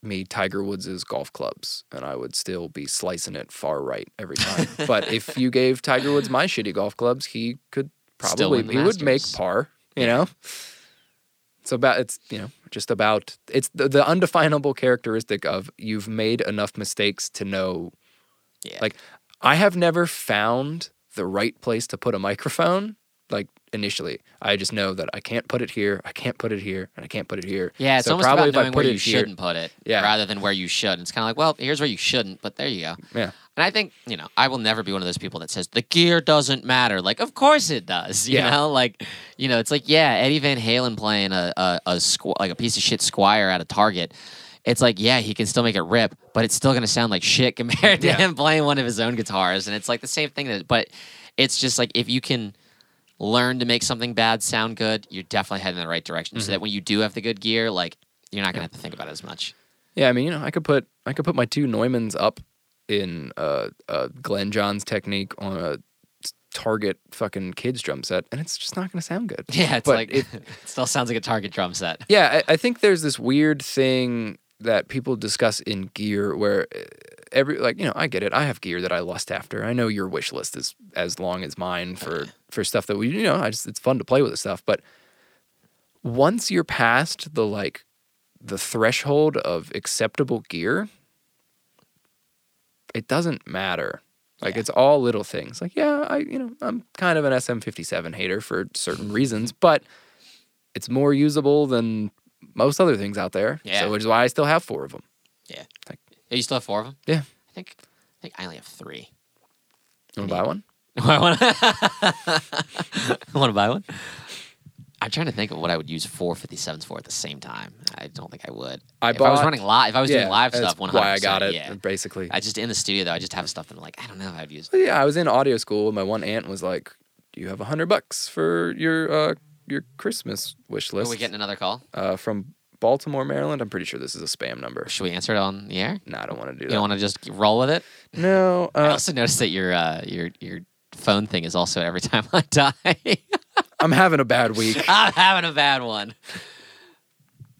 me Tiger Woods' golf clubs, and I would still be slicing it far right every time. But if you gave Tiger Woods my shitty golf clubs, he could probably... He Masters. Would make par, you yeah. know? It's about... It's, you know, just about... It's the, the undefinable characteristic of you've made enough mistakes to know... Yeah. Like, I have never found the right place to put a microphone, like, initially. I just know that I can't put it here, I can't put it here, and I can't put it here. Yeah, it's so almost probably about knowing where you here, shouldn't put it yeah. rather than where you should. It's kind of like, well, here's where you shouldn't, but there you go. Yeah. And I think, you know, I will never be one of those people that says, the gear doesn't matter. Like, of course it does, you yeah. know? Like, you know, it's like, yeah, Eddie Van Halen playing a, a, a squ- like a piece of shit Squire at a Target. It's like, yeah, he can still make it rip, but it's still going to sound like shit compared to yeah. him playing one of his own guitars. And it's like the same thing. That, but it's just like, if you can learn to make something bad sound good, you're definitely heading in the right direction. Mm-hmm. So that when you do have the good gear, like, you're not going to yeah. have to think about it as much. Yeah, I mean, you know, I could put I could put my two Neumanns up in uh, uh, Glenn John's technique on a Target fucking kids drum set, and it's just not going to sound good. Yeah, it's but like, it, it still sounds like a Target drum set. Yeah, I, I think there's this weird thing that people discuss in gear where every, like, you know, I get it. I have gear that I lust after. I know your wish list is as long as mine for, okay. for stuff that we, you know, I just, it's fun to play with this stuff. But once you're past the, like, the threshold of acceptable gear, it doesn't matter. Like, yeah. it's all little things. Like, yeah, I, you know, I'm kind of an S M fifty-seven hater for certain reasons, but it's more usable than most other things out there, yeah. so which is why I still have four of them. Yeah. Like, you still have four of them? Yeah. I think I think I only have three. You want to buy one? I want to buy one? I'm trying to think of what I would use four fifty-sevens for at the same time. I don't think I would. I if bought, I was running live, if I was yeah, doing live stuff, one hundred percent. Why I got it, yeah. basically. I just, in the studio, though, I just have stuff that I'm like, I don't know if I'd use it. Yeah, I was in audio school, and my one aunt was like, do you have one hundred bucks for your... Uh, your Christmas wish list. Are we getting another call? Uh, from Baltimore, Maryland. I'm pretty sure this is a spam number. Should we answer it on the air? No, I don't want to do that. You don't want to just roll with it? No. Uh, I also noticed that your uh, your your phone thing is also Every Time I Die. I'm having a bad week. I'm having a bad one.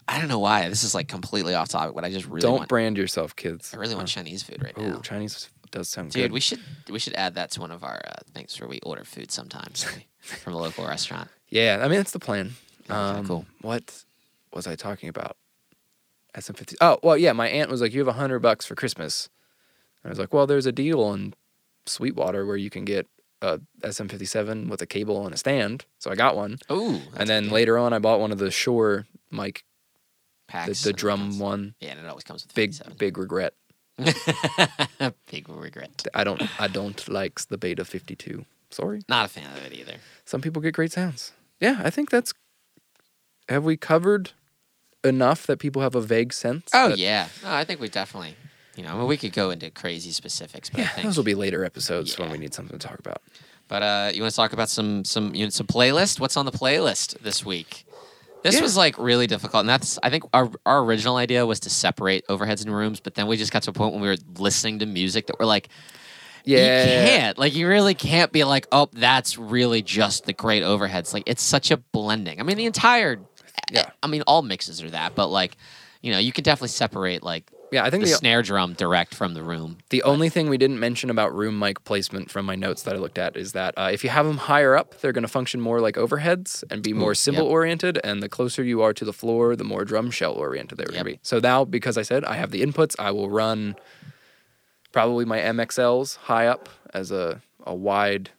I don't know why. This is like completely off topic, but I just really don't want... Don't brand yourself, kids. I really want uh, Chinese food right ooh, now. Chinese does sound Dude, good. Dude, we should, we should add that to one of our uh, things where we order food sometimes from a local restaurant. Yeah, I mean, that's the plan. Um, cool. What was I talking about? S M fifty. Oh, well, yeah, my aunt was like, you have a hundred bucks for Christmas. And I was like, well, there's a deal in Sweetwater where you can get a S M fifty-seven with a cable and a stand. So I got one. Ooh. And then later on, I bought one of the Shure mic packs. The, the drum one. Yeah, and it always comes with fifty-seven. Big, big regret. Big regret. I don't, I don't like the Beta fifty-two. Sorry. Not a fan of it either. Some people get great sounds. Yeah, I think that's... Have we covered enough that people have a vague sense? Oh, that... yeah. No, I think we definitely... You know, I mean, we could go into crazy specifics, but yeah, I think... those will be later episodes yeah. when we need something to talk about. But uh, you want to talk about some some you know, some playlist? What's on the playlist this week? This yeah. was like really difficult, and that's I think our our original idea was to separate overheads and rooms, but then we just got to a point when we were listening to music that we're like, yeah, you can't like you really can't be like, oh, that's really just the great overheads. Like it's such a blending. I mean, the entire, yeah. I mean, all mixes are that, but like, you know, you can definitely separate like. Yeah, I think the, the snare drum direct from the room. The but. only thing we didn't mention about room mic placement from my notes that I looked at is that uh, if you have them higher up, they're going to function more like overheads and be more cymbal-oriented, yep. and the closer you are to the floor, the more drum shell-oriented they are yep. going to be. So now, because I said I have the inputs, I will run probably my M X Ls high up as a, a wide,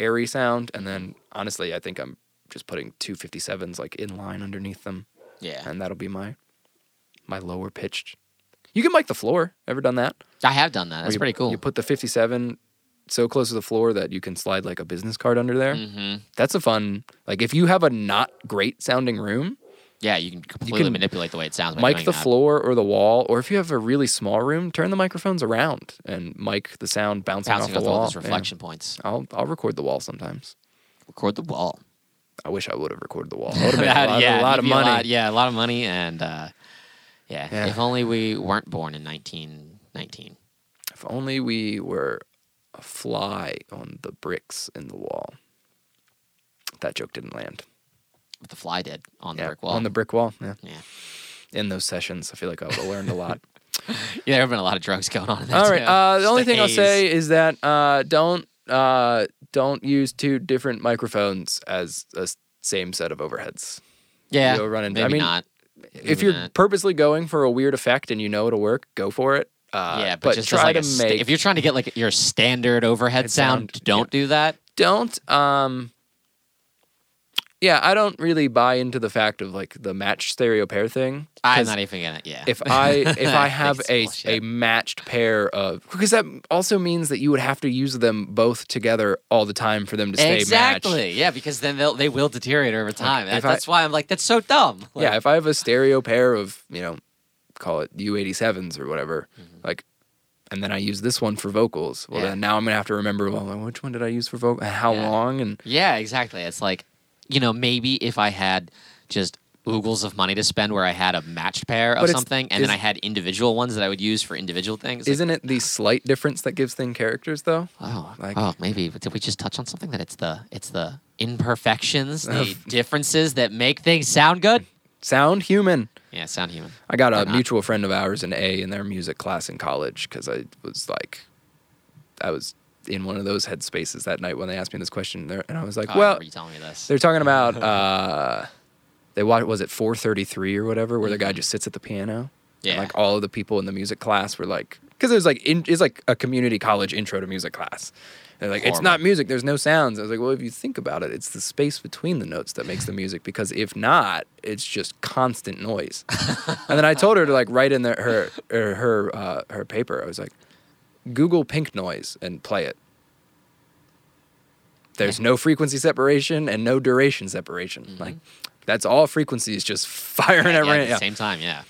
airy sound, and then, honestly, I think I'm just putting two fifty-sevens like in line underneath them. Yeah. And that'll be my my lower-pitched... You can mic the floor. Ever done that? I have done that. That's you, pretty cool. You put the fifty-seven so close to the floor that you can slide like a business card under there. Mm-hmm. That's a fun... Like if you have a not great sounding room... Yeah, you can completely you can manipulate the way it sounds. Mic the that. floor or the wall. Or if you have a really small room, turn the microphones around and mic the sound bouncing, bouncing off the wall. Those reflection yeah. points. I'll, I'll record the wall sometimes. Record the wall. I wish I would have recorded the wall. I would have made that, a lot, yeah, a lot of money. A lot, yeah, a lot of money and... Uh, Yeah. yeah, if only we weren't born in nineteen nineteen. If only we were a fly on the bricks in the wall. That joke didn't land. But the fly did on yeah, the brick wall. On the brick wall, yeah. yeah. In those sessions, I feel like I would have learned a lot. Yeah, there have been a lot of drugs going on in that. All right, uh, the only the thing haze. I'll say is that uh, don't, uh, don't use two different microphones as a same set of overheads. Yeah, You'll run into, maybe I mean, not. If you're that. purposely going for a weird effect and you know it'll work, go for it. Uh, yeah, but, but just try like to sta- make... If you're trying to get like your standard overhead sound, sound, don't yeah. do that. Don't... Um, yeah, I don't really buy into the fact of like the matched stereo pair thing. I'm not even gonna... Yeah. If I, if I have a, a matched pair of... Because that also means that you would have to use them both together all the time for them to stay exactly. matched. Exactly. Yeah, because then they'll, they will deteriorate over time. Like, that, that's I, why I'm like, that's so dumb. Like, yeah, if I have a stereo pair of, you know, call it U eighty-sevens or whatever, mm-hmm. like... And then I use this one for vocals. Well, yeah. then now I'm gonna have to remember, well, which one did I use for vocals? How yeah. long? And yeah, exactly. It's like... You know, maybe if I had just oogles of money to spend where I had a matched pair of something and is, then I had individual ones that I would use for individual things. Isn't like, it the slight difference that gives thing characters, though? Oh, like, oh maybe. But did we just touch on something that it's the it's the imperfections, the uh, differences that make things sound good? Sound human. Yeah, sound human. I got They're a not. mutual friend of ours an A in their music class in college because I was like, I was... in one of those headspaces that night when they asked me this question, and I was like, oh, "Well, you telling me this? They're talking about uh, they watched was it four thirty-three or whatever, where mm-hmm. the guy just sits at the piano, yeah. And, like all of the people in the music class were like, because it was like in, it's like a community college intro to music class. They're like, Horrible. It's not music. There's no sounds. I was like, well, if you think about it, it's the space between the notes that makes the music. Because if not, it's just constant noise. And then I told her to like write in the, her her her, uh, her paper. I was like, Google pink noise and play it. There's no frequency separation and no duration separation. Mm-hmm. Like, that's all frequencies just firing yeah, at yeah, right. At the yeah. same time, yeah.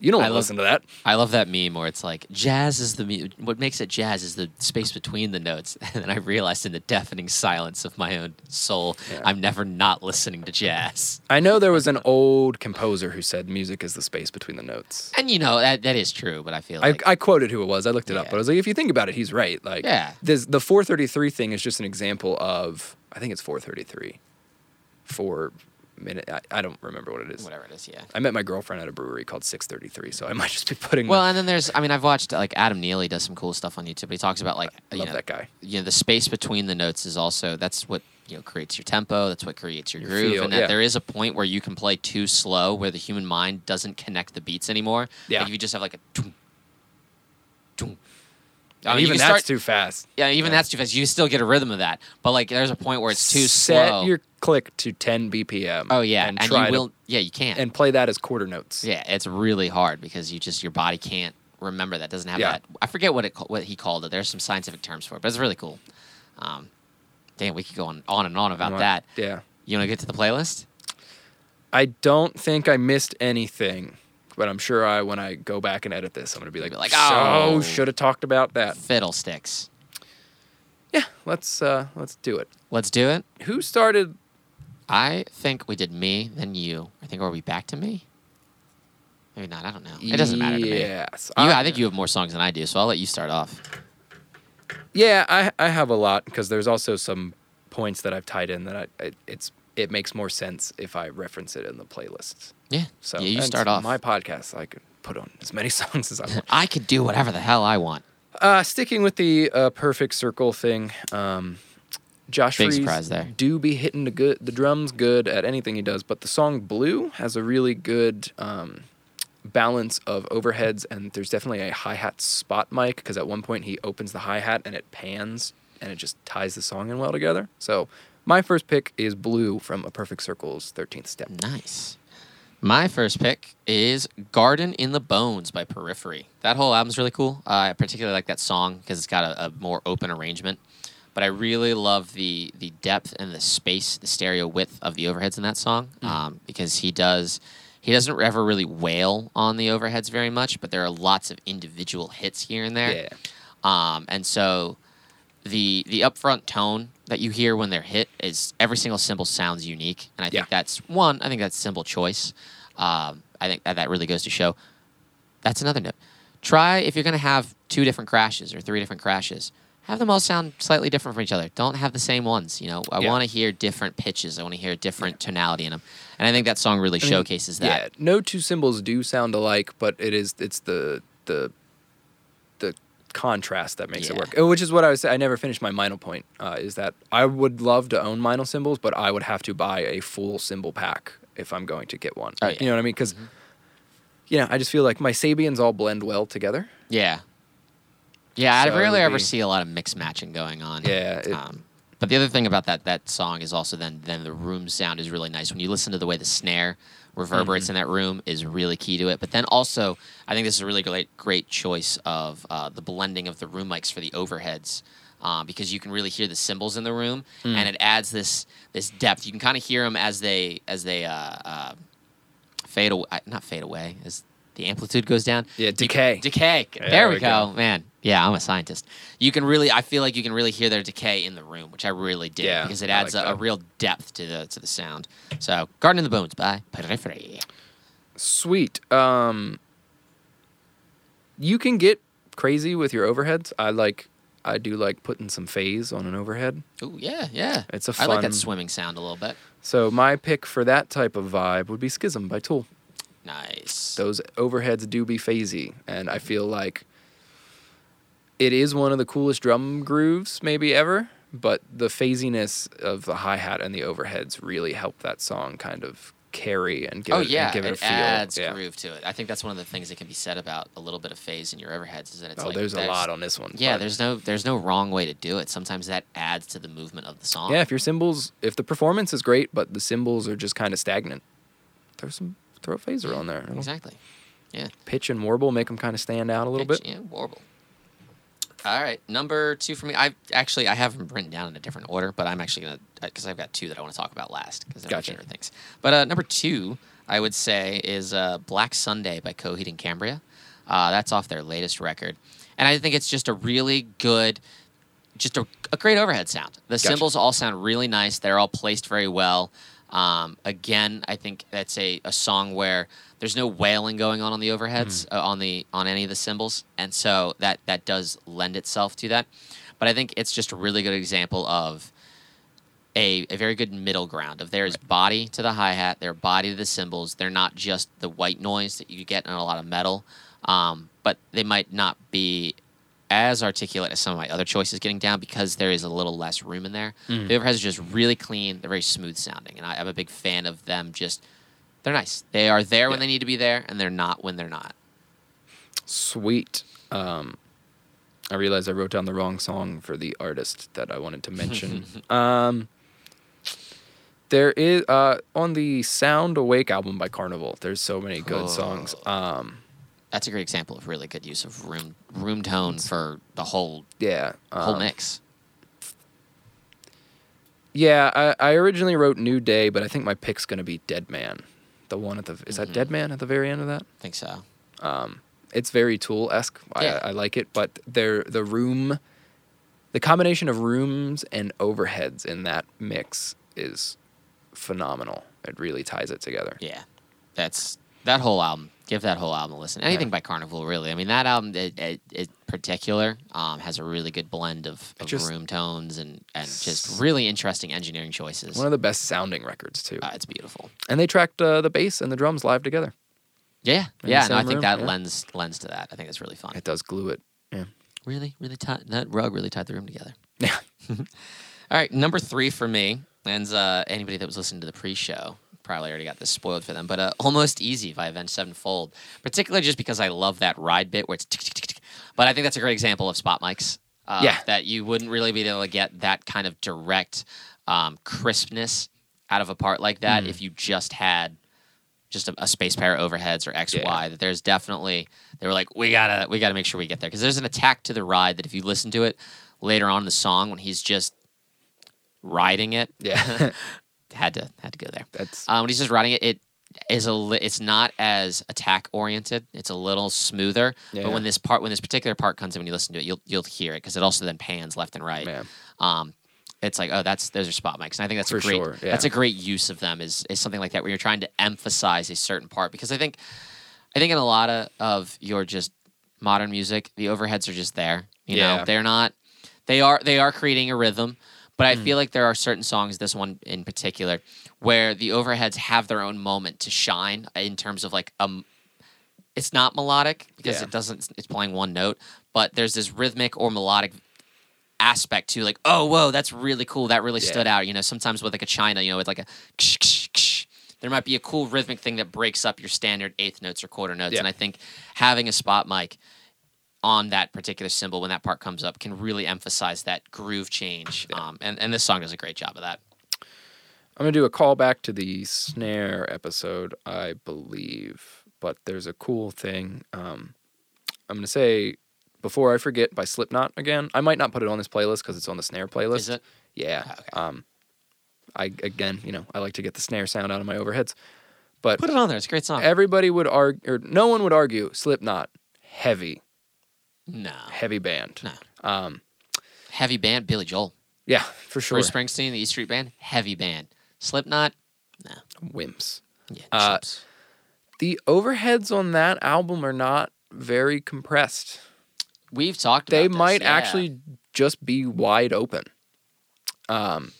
You don't I listen love, to that. I love that meme where it's like, jazz is the... Mu- what makes it jazz is the space between the notes. And then I realized in the deafening silence of my own soul, yeah. I'm never not listening to jazz. I know there was an old composer who said music is the space between the notes. And, you know, that that is true, but I feel like... I, I quoted who it was. I looked it yeah. up, but I was like, if you think about it, he's right. Like, yeah. this, the four thirty-three thing is just an example of... I think it's four thirty-three. Four... minute I, I don't remember what it is. Whatever it is, yeah. I met my girlfriend at a brewery called six thirty-three, so I might just be putting. Well, the... and then there's, I mean, I've watched like Adam Neely does some cool stuff on YouTube. But he talks about like, I you love know, that guy. You know, the space between the notes is also that's what you know, creates your tempo. That's what creates your, your groove. Feel, and that yeah. there is a point where you can play too slow, where the human mind doesn't connect the beats anymore. Yeah. Like if you just have like a... Doom, doom. I mean, even that's start, too fast. Yeah, even yeah. that's too fast. You still get a rhythm of that. But like there's a point where it's too Set slow. Set your click to ten B P M. Oh, yeah. And, and try you will... To, yeah, you can't. And play that as quarter notes. Yeah, it's really hard because you just... Your body can't remember that. Doesn't have yeah. that... I forget what it what he called it. There's some scientific terms for it, but it's really cool. Um... Damn, we could go on, on and on about right. that. Yeah. You want to get to the playlist? I don't think I missed anything, but I'm sure I when I go back and edit this, I'm going to be like, be like oh, so should have talked about that. Fiddlesticks. Yeah, let's uh, let's do it. Let's do it. Who started? I think we did me, then you. I think, are we back to me? Maybe not, I don't know. It doesn't matter to me. Yes. You, I think you have more songs than I do, so I'll let you start off. Yeah, I I have a lot because there's also some points that I've tied in that I it, it's it makes more sense if I reference it in the playlists. Yeah, so yeah, you start off my podcast. I could put on as many songs as I want. I could do whatever the hell I want. Uh, sticking with the uh, perfect circle thing, um, Josh Big Freese surprise there. do be hitting the good the drums good at anything he does, but the song "Blue" has a really good. Um, balance of overheads, and there's definitely a hi-hat spot mic because at one point he opens the hi-hat and it pans and it just ties the song in well together. So my first pick is Blue from A Perfect Circle's thirteenth Step. Nice. My first pick is Garden in the Bones by Periphery. That whole album's really cool. Uh, I particularly like that song because it's got a, a more open arrangement, but I really love the the depth and the space, the stereo width of the overheads in that song mm. um, because he does... He doesn't ever really wail on the overheads very much, but there are lots of individual hits here and there. Yeah. Um, and so the the upfront tone that you hear when they're hit is every single cymbal sounds unique. And I think yeah. that's, one, I think that's cymbal choice. Um, I think that, that really goes to show. That's another note. Try, if you're going to have two different crashes or three different crashes, have them all sound slightly different from each other. Don't have the same ones, you know. I yeah. want to hear different pitches. I want to hear different tonality in them. And I think that song really I mean, showcases that. Yeah, no two cymbals do sound alike, but it is it's the the the contrast that makes yeah. it work. Which is what I was saying. I never finished my Meinl point, uh, is that I would love to own Meinl cymbals, but I would have to buy a full cymbal pack if I'm going to get one. Oh, yeah. You know what I mean? Because, mm-hmm. you know, I just feel like my Sabians all blend well together. Yeah. Yeah, so I rarely be... ever see a lot of mix matching going on. Yeah. It... Um, but the other thing about that that song is also then then the room sound is really nice. When you listen to the way the snare reverberates mm-hmm. in that room is really key to it. But then also, I think this is a really great, great choice of uh, the blending of the room mics for the overheads uh, because you can really hear the cymbals in the room mm. and it adds this this depth. You can kind of hear them as they as they uh, uh, fade away. Not fade away. As the amplitude goes down. Yeah, decay. You, decay. Yeah, there we, we go. go. Man. Yeah, I'm a scientist. You can really, I feel like you can really hear their decay in the room, which I really did yeah, because it adds like a, a real depth to the to the sound. So, Garden in the Bones by Periphery. Sweet. Um, you can get crazy with your overheads. I like, I do like putting some phase on an overhead. Oh yeah, yeah. It's a fun. I like that swimming sound a little bit. So my pick for that type of vibe would be Schism by Tool. Nice. Those overheads do be phasey, and I feel like. It is one of the coolest drum grooves maybe ever, but the phasiness of the hi-hat and the overheads really help that song kind of carry and give, oh, it, yeah. and give it, it a feel. Oh, yeah, it adds groove to it. I think that's one of the things that can be said about a little bit of phase in your overheads is that it's oh, like... Oh, there's, there's a lot on this one. Yeah, but. there's no there's no wrong way to do it. Sometimes that adds to the movement of the song. Yeah, if your cymbals... If the performance is great, but the cymbals are just kind of stagnant, throw some throw a phaser on there. Exactly, yeah. Pitch and warble, make them kind of stand out a little Pitch bit. Yeah, warble. All right, number two for me. I actually I have them written down in a different order, but I'm actually gonna because I've got two that I want to talk about last because they're gotcha. my favorite things. But uh, number two, I would say is uh, "Black Sunday" by Coheed and Cambria. Uh, that's off their latest record, and I think it's just a really good, just a, a great overhead sound. The gotcha. cymbals all sound really nice. They're all placed very well. Um, again, I think that's a, a song where there's no wailing going on on the overheads, mm. uh, on the on any of the cymbals, and so that, that does lend itself to that. But I think it's just a really good example of a a very good middle ground of there is right. body to the hi-hat, there body to the cymbals. They're not just the white noise that you get in a lot of metal, um, but they might not be as articulate as some of my other choices getting down because there is a little less room in there. Mm. The overheads are just really clean. They're very smooth sounding, and I, I'm a big fan of them. Just they're nice. They are there yeah. when they need to be there, and they're not when they're not. Sweet. Um, I realized I wrote down the wrong song for the artist that I wanted to mention. um, there is uh, on the Sound Awake album by Karnivool. There's so many good oh. songs. Um, That's a great example of really good use of room room tone for the whole yeah um, whole mix. Yeah, I, I originally wrote New Day, but I think my pick's gonna be Dead Man, the one at the is mm-hmm. that Dead Man at the very end of that? I think so. Um, it's very Tool-esque. Yeah. I, I like it, but there the room, the combination of rooms and overheads in that mix is phenomenal. It really ties it together. Yeah, that's that whole album. Give that whole album a listen. Anything yeah. by Karnivool, really. I mean, that album in particular um, has a really good blend of, of just, room tones and, and just really interesting engineering choices. One of the best sounding records, too. Uh, it's beautiful. And they tracked uh, the bass and the drums live together. Yeah, in yeah. And no, I think room. that yeah. lends lends to that. I think it's really fun. It does glue it. Yeah. Really, really tight. That rug really tied the room together. Yeah. All right, number three for me, and uh, anybody that was listening to the pre-show probably already got this spoiled for them, but uh, Almost Easy by Avenged Sevenfold, particularly just because I love that ride bit where it's tick, tick, tick, tick. But I think that's a great example of spot mics. Uh, yeah. That you wouldn't really be able to get that kind of direct um, crispness out of a part like that mm. if you just had just a, a space pair of overheads or X Y. Yeah. That there's definitely, they were like, we gotta, we gotta make sure we get there. Because there's an attack to the ride that if you listen to it later on in the song when he's just riding it. Yeah. Had to had to go there. That's um, when he's just riding it. It is a. Li- it's not as attack oriented. It's a little smoother. Yeah. But when this part, when this particular part comes in, when you listen to it, you'll you'll hear it because it also then pans left and right. Man. Um, it's like oh, that's those are spot mics, and I think that's For a great. Sure. Yeah. That's a great use of them. Is is something like that where you're trying to emphasize a certain part because I think, I think in a lot of, of your just modern music, the overheads are just there. You yeah. know, they're not. They are they are creating a rhythm. But I mm. feel like there are certain songs, this one in particular, where the overheads have their own moment to shine in terms of like um, it's not melodic because yeah. it doesn't it's playing one note, but there's this rhythmic or melodic aspect to like oh whoa that's really cool that really yeah. stood out you know sometimes with like a china you know with like a ksh, ksh, ksh, there might be a cool rhythmic thing that breaks up your standard eighth notes or quarter notes yeah. and I think having a spot mic on that particular cymbal when that part comes up can really emphasize that groove change. Yeah. Um, and, and this song does a great job of that. I'm going to do a callback to the snare episode, I believe. But there's a cool thing. Um, I'm going to say Before I Forget by Slipknot again. I might not put it on this playlist because it's on the snare playlist. Is it? Yeah. Oh, okay. Um, I Again, you know, I like to get the snare sound out of my overheads. But put it on there. It's a great song. Everybody would argue, or no one would argue, Slipknot, heavy. No. Heavy band. No. Um, heavy band, Billy Joel. Yeah, for sure. Bruce Springsteen, the E Street Band, heavy band. Slipknot, no. Wimps. Yeah, uh, the overheads on that album are not very compressed. We've talked about They might yeah. actually just be wide open. Um,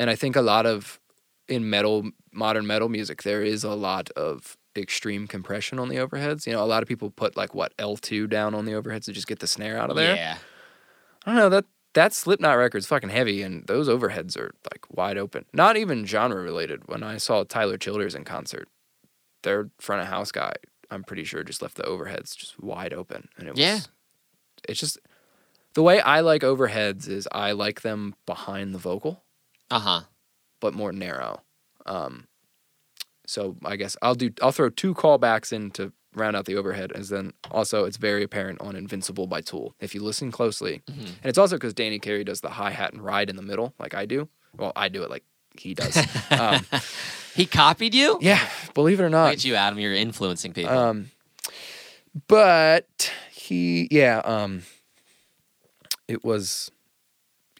and I think a lot of, in metal, modern metal music, there is a lot of extreme compression on the overheads. You know, a lot of people put like what L two down on the overheads to just get the snare out of there. Yeah. I don't know, that that Slipknot record's fucking heavy and those overheads are like wide open. Not even genre related. When I saw Tyler Childers in concert, their front of house guy, I'm pretty sure just left the overheads just wide open. And it was yeah. it's just the way I like overheads is I like them behind the vocal. Uh-huh. But more narrow. Um So I guess I'll do. I'll throw two callbacks in to round out the overhead, and then also it's very apparent on "Invincible" by Tool if you listen closely. Mm-hmm. And it's also because Danny Carey does the hi hat and ride in the middle, like I do. Well, I do it like he does. um, he copied you? Yeah, believe it or not. Look at you, Adam. You're influencing people. Um, but he, yeah, um, it was,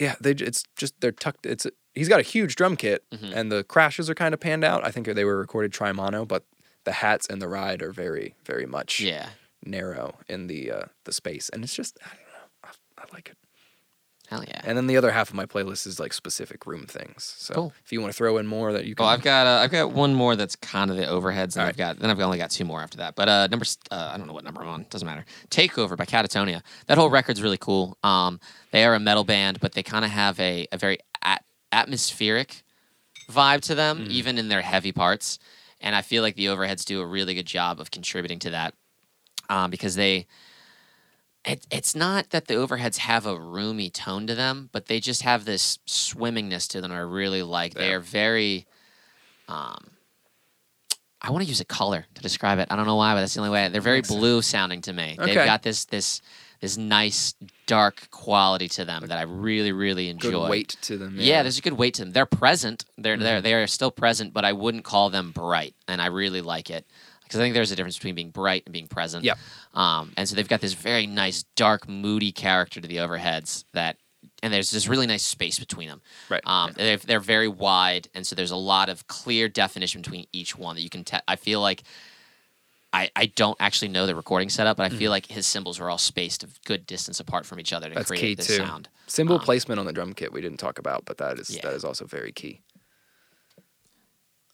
yeah. They, it's just they're tucked. It's. He's got a huge drum kit, mm-hmm. and the crashes are kind of panned out. I think they were recorded tri-mono, but the hats and the ride are very, very much yeah. narrow in the uh, the space. And it's just, I don't know, I, I like it. Hell yeah. And then the other half of my playlist is like specific room things. So cool. If you want to throw in more that you can. Oh, I've got uh, I've got one more that's kind of the overheads. And right. I've got then I've only got two more after that. But uh, number uh, I don't know what number I'm on. Doesn't matter. Takeover by Catatonia. That whole record's really cool. Um, they are a metal band, but they kind of have a a very at- atmospheric vibe to them, mm. even in their heavy parts. And I feel like the overheads do a really good job of contributing to that, um, because they. It, it's not that the overheads have a roomy tone to them, but they just have this swimmingness to them I really like. Yeah. They are very, um, I want to use a color to describe it. I don't know why, but that's the only way. They're very blue sounding to me. Okay. They've got this this this nice dark quality to them that I really, really enjoy. Good weight to them. Yeah, yeah there's a good weight to them. They're present. They're mm-hmm. there. They are still present, but I wouldn't call them bright, and I really like it. Because I think there's a difference between being bright and being present. Yep. Um, and so they've got this very nice, dark, moody character to the overheads that, and there's this really nice space between them. Right. Um, yeah. they're, they're very wide, and so there's a lot of clear definition between each one that you can tell. I feel like I, I don't actually know the recording setup, but I mm. feel like his cymbals were all spaced a good distance apart from each other to That's create this too. sound. Cymbal um, placement on the drum kit we didn't talk about, but that is yeah. that is also very key.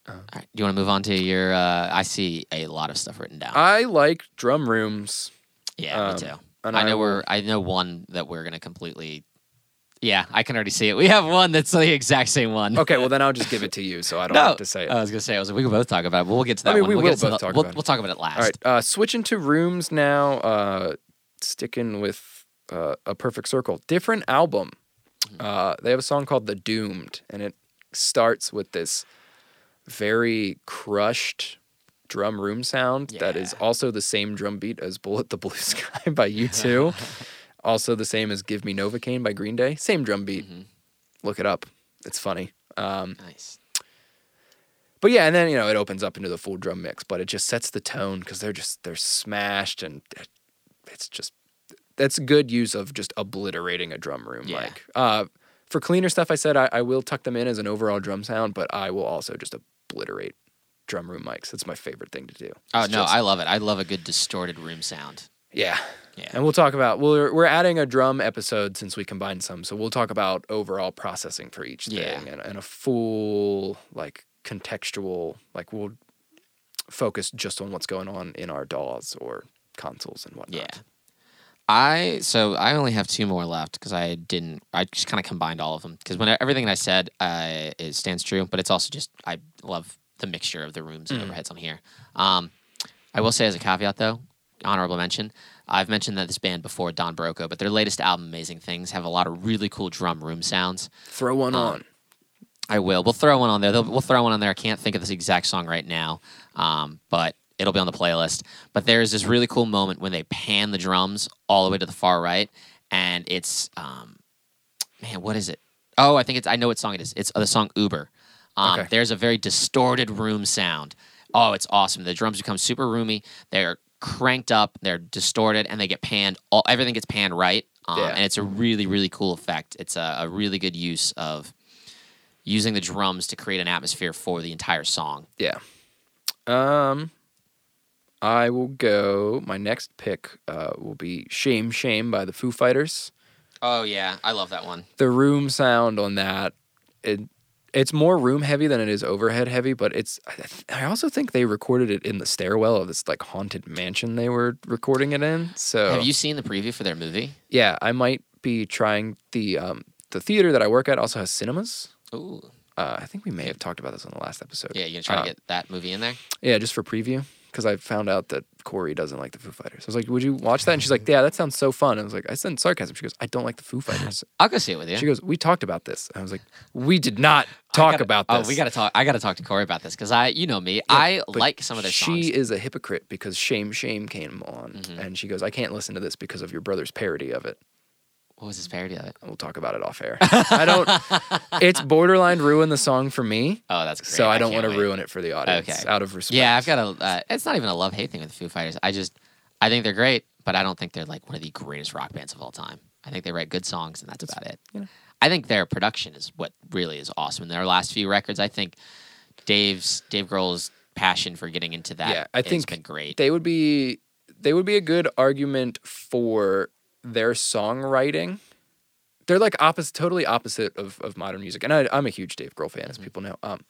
Um, All right. Do you want to move on to your? Uh, I see a lot of stuff written down. I like drum rooms. Yeah, um, me too. I know I, we're. I know one that we're gonna completely. Yeah, I can already see it. We have one that's the exact same one. Okay, well then I'll just give it to you, so I don't no, have to say it. I was gonna say I was like, we can both talk about it, but we'll get to that. I mean, one. we we'll will both the, talk we'll, about it. We'll talk about it last. All right. Uh, switching to rooms now. Uh, sticking with uh, A Perfect Circle, different album. Uh, they have a song called "The Doomed," and it starts with this very crushed drum room sound yeah. that is also the same drum beat as Bullet the Blue Sky by U two. Also the same as Give Me Novocaine by Green Day. Same drum beat. Mm-hmm. Look it up. It's funny. Um, nice. But yeah, and then, you know, it opens up into the full drum mix, but it just sets the tone because they're just, they're smashed and it's just, that's good use of just obliterating a drum room. Yeah. Like, uh, for cleaner stuff, I said I, I will tuck them in as an overall drum sound, but I will also just a obliterate drum room mics. That's my favorite thing to do. Oh it's no, just... I love it. I love a good distorted room sound. Yeah. Yeah. And we'll talk about we're we're adding a drum episode since we combined some. So we'll talk about overall processing for each thing yeah. and, and a full like contextual like we'll focus just on what's going on in our D A Ws or consoles and whatnot. Yeah. I so I only have two more left because I didn't I just kind of combined all of them because when everything I said uh, it stands true, but it's also just I love the mixture of the rooms and mm. overheads on here. Um, I will say as a caveat though, honorable mention, I've mentioned that this band before, Don Broco, but their latest album, Amazing Things, have a lot of really cool drum room sounds. Throw one um, on. I will. We'll throw one on there. They'll, we'll throw one on there. I can't think of this exact song right now, um, but. It'll be on the playlist. But there's this really cool moment when they pan the drums all the way to the far right. And it's, um, man, what is it? Oh, I think it's, I know what song it is. It's the song Uber. Um, okay. There's a very distorted room sound. Oh, it's awesome. The drums become super roomy. They're cranked up. They're distorted. And they get panned. All, everything gets panned right. Um, yeah. And it's a really, really cool effect. It's a, a really good use of using the drums to create an atmosphere for the entire song. Yeah. Um... I will go. My next pick uh, will be "Shame Shame" by the Foo Fighters. Oh yeah, I love that one. The room sound on that, it it's more room heavy than it is overhead heavy, but it's. I, th- I also think they recorded it in the stairwell of this like haunted mansion they were recording it in. So have you seen the preview for their movie? Yeah, I might be trying the um, the theater that I work at also has cinemas. Ooh, uh, I think we may have talked about this on the last episode. Yeah, you're gonna try uh, to get that movie in there. Yeah, just for preview. Because I found out that Corey doesn't like the Foo Fighters. I was like, would you watch that? And she's like, yeah, that sounds so fun. I was like, I said sarcasm. She goes, I don't like the Foo Fighters. I'll go see it with you. She goes, we talked about this. And I was like, we did not talk gotta, about this. Oh, we got to talk. I got to talk to Corey about this because I, you know me, yeah, I like some of their songs. She is a hypocrite because Shame Shame came on. Mm-hmm. And she goes, I can't listen to this because of your brother's parody of it. What was his parody of it? We'll talk about it off air. I don't. It's borderline ruin the song for me. Oh, that's great. So I, I don't want to ruin it for the audience. Okay. Out of respect. Yeah, I've got a. Uh, it's not even a love hate thing with the Foo Fighters. I just, I think they're great, but I don't think they're like one of the greatest rock bands of all time. I think they write good songs, and that's, that's about it. You know. I think their production is what really is awesome. And their last few records, I think Dave's Dave Grohl's passion for getting into that. Yeah, I think it's been great. They would be. They would be a good argument for. Their songwriting they're like opposite, totally opposite of, of modern music. And I, I'm a huge Dave Grohl fan, mm-hmm. as people know. Um,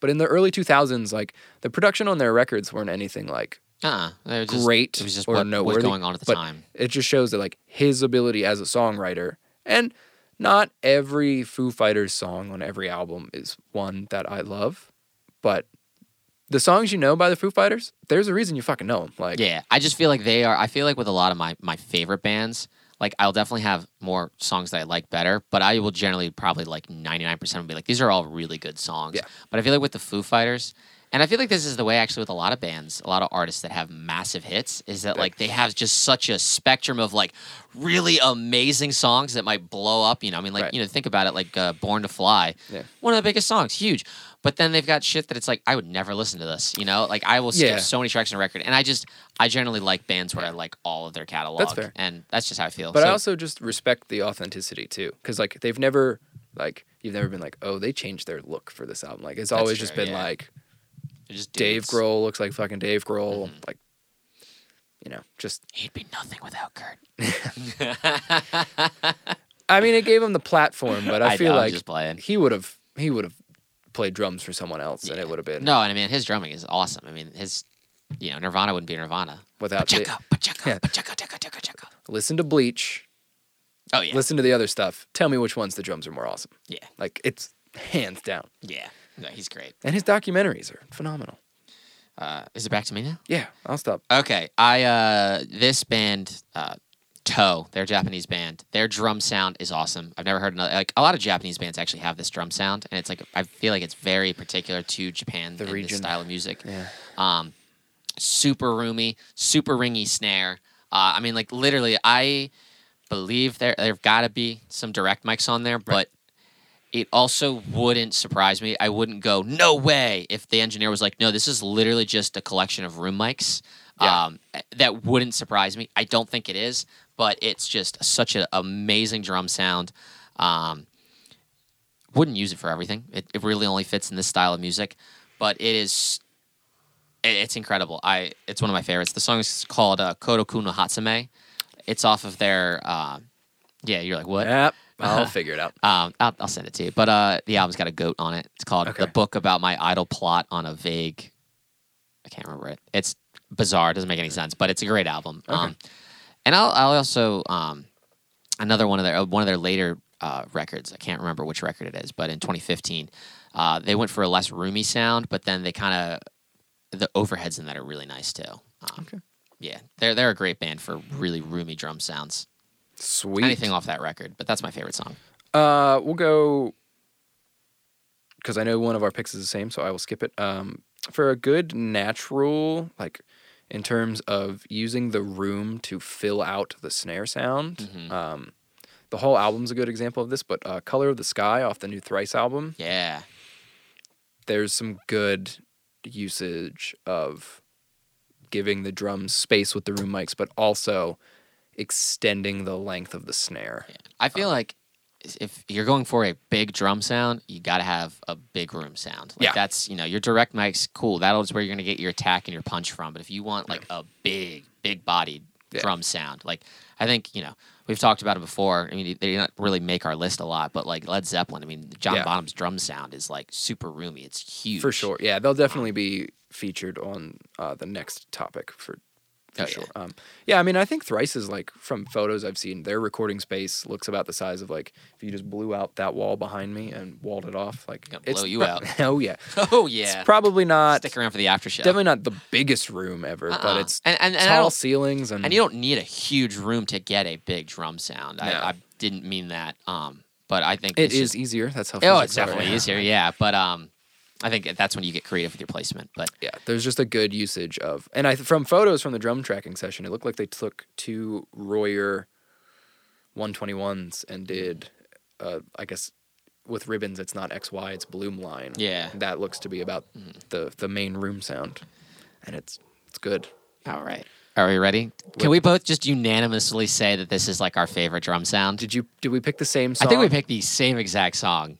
but in the early two thousands, like the production on their records weren't anything like uh, it was great just, it was just or what noteworthy, was going on at the but time. It just shows that like his ability as a songwriter, and not every Foo Fighters song on every album is one that I love, but the songs you know by the Foo Fighters, there's a reason you fucking know them. Like, yeah, I just feel like they are. I feel like with a lot of my my favorite bands, like I'll definitely have more songs that I like better, but I will generally probably like ninety-nine percent will be like, these are all really good songs. Yeah. But I feel like with the Foo Fighters, and I feel like this is the way actually with a lot of bands, a lot of artists that have massive hits, is that like they have just such a spectrum of like really amazing songs that might blow up. You know, I mean, like, right. you know, think about it, like uh, Born to Fly, yeah. one of the biggest songs, huge. But then they've got shit that it's like, I would never listen to this, you know? Like I will skip yeah. so many tracks in a record. And I just, I generally like bands where I like all of their catalog. That's fair. And that's just how I feel. But so, I also just respect the authenticity too. Because like they've never, like, you've never been like, oh, they changed their look for this album. Like it's always true, just been yeah. like, just Dave Grohl looks like fucking Dave Grohl. Mm-hmm. Like, you know, just. He'd be nothing without Kurt. I mean, it gave him the platform, but I, I feel know, like he would have he would have played drums for someone else, yeah. and it would have been. No, and I mean, his drumming is awesome. I mean, his, you know, Nirvana wouldn't be Nirvana without. Pacheco, Pacheco, yeah. Pacheco, Pacheco, Pacheco. Listen to Bleach. Oh yeah. Listen to the other stuff. Tell me which ones the drums are more awesome. Yeah. Like it's hands down. Yeah. No, he's great. And his documentaries are phenomenal. Uh, is it back to me now? Yeah, I'll stop. Okay. I uh, this band, uh, Toe, they're a Japanese band. Their drum sound is awesome. I've never heard another. Like a lot of Japanese bands actually have this drum sound, and it's like I feel like it's very particular to Japan, the and region, this style of music. Yeah. Um, super roomy, super ringy snare. Uh, I mean, like literally, I believe there there've got to be some direct mics on there, right. but. It also wouldn't surprise me. I wouldn't go, no way, if the engineer was like, no, this is literally just a collection of room mics. Yeah. Um, that wouldn't surprise me. I don't think it is, but it's just such an amazing drum sound. Um, wouldn't use it for everything. It, it really only fits in this style of music, but it is it, it's incredible. I It's one of my favorites. The song is called uh, Koroku no Hatsume. It's off of their, uh, yeah, you're like, what? Yep. I'll uh, figure it out. Um, I'll, I'll send it to you. But uh, the album's got a goat on it. It's called okay. The Book About My Idle Plot on a Vague... I can't remember it. It's bizarre. It doesn't make any sense, but it's a great album. Okay. Um, and I'll, I'll also... Um, another one of their one of their later uh, records. I can't remember which record it is, but in twenty fifteen, uh, they went for a less roomy sound, but then they kind of... The overheads in that are really nice, too. Um, okay. Yeah. They're, they're a great band for really roomy drum sounds. Sweet. Anything off that record, but that's my favorite song. Uh, we'll go, because I know one of our picks is the same, so I will skip it. Um, for a good natural, like, in terms of using the room to fill out the snare sound, mm-hmm. um, the whole album's a good example of this, but uh, Color of the Sky off the new Thrice album. Yeah. There's some good usage of giving the drums space with the room mics, but also... extending the length of the snare. Yeah. I feel um, like if you're going for a big drum sound, you got to have a big room sound. Like yeah. That's, you know, your direct mic's cool. That's where you're going to get your attack and your punch from. But if you want like yeah. a big, big bodied yeah. drum sound, like I think, you know, we've talked about it before. I mean, they don't really make our list a lot, but like Led Zeppelin, I mean, John yeah. Bonham's drum sound is like super roomy. It's huge. For sure. Yeah. They'll definitely be featured on uh, the next topic for For oh, sure. Yeah. Um, yeah, I mean, I think Thrice is like, from photos I've seen, their recording space looks about the size of like, if you just blew out that wall behind me and walled it off, like, gonna blow you pro- out. Oh, yeah. Oh, yeah. It's probably not. Stick around for the after show. Definitely not the biggest room ever, uh-uh. but it's and, and, and tall ceilings. And, and you don't need a huge room to get a big drum sound. No. I, I didn't mean that, um, but I think it is just, easier. That's how Oh, it's definitely right easier, yeah. But, um, I think that's when you get creative with your placement, but yeah, there's just a good usage of, and I from photos from the drum tracking session, it looked like they took two Royer one twenty-ones and did, uh, I guess, with ribbons. It's not X Y, it's Bloom Line. Yeah, that looks to be about mm. the the main room sound, and it's it's good. All right, are we ready? Can we both just unanimously say that this is like our favorite drum sound? Did you did we pick the same song? I think we picked the same exact song.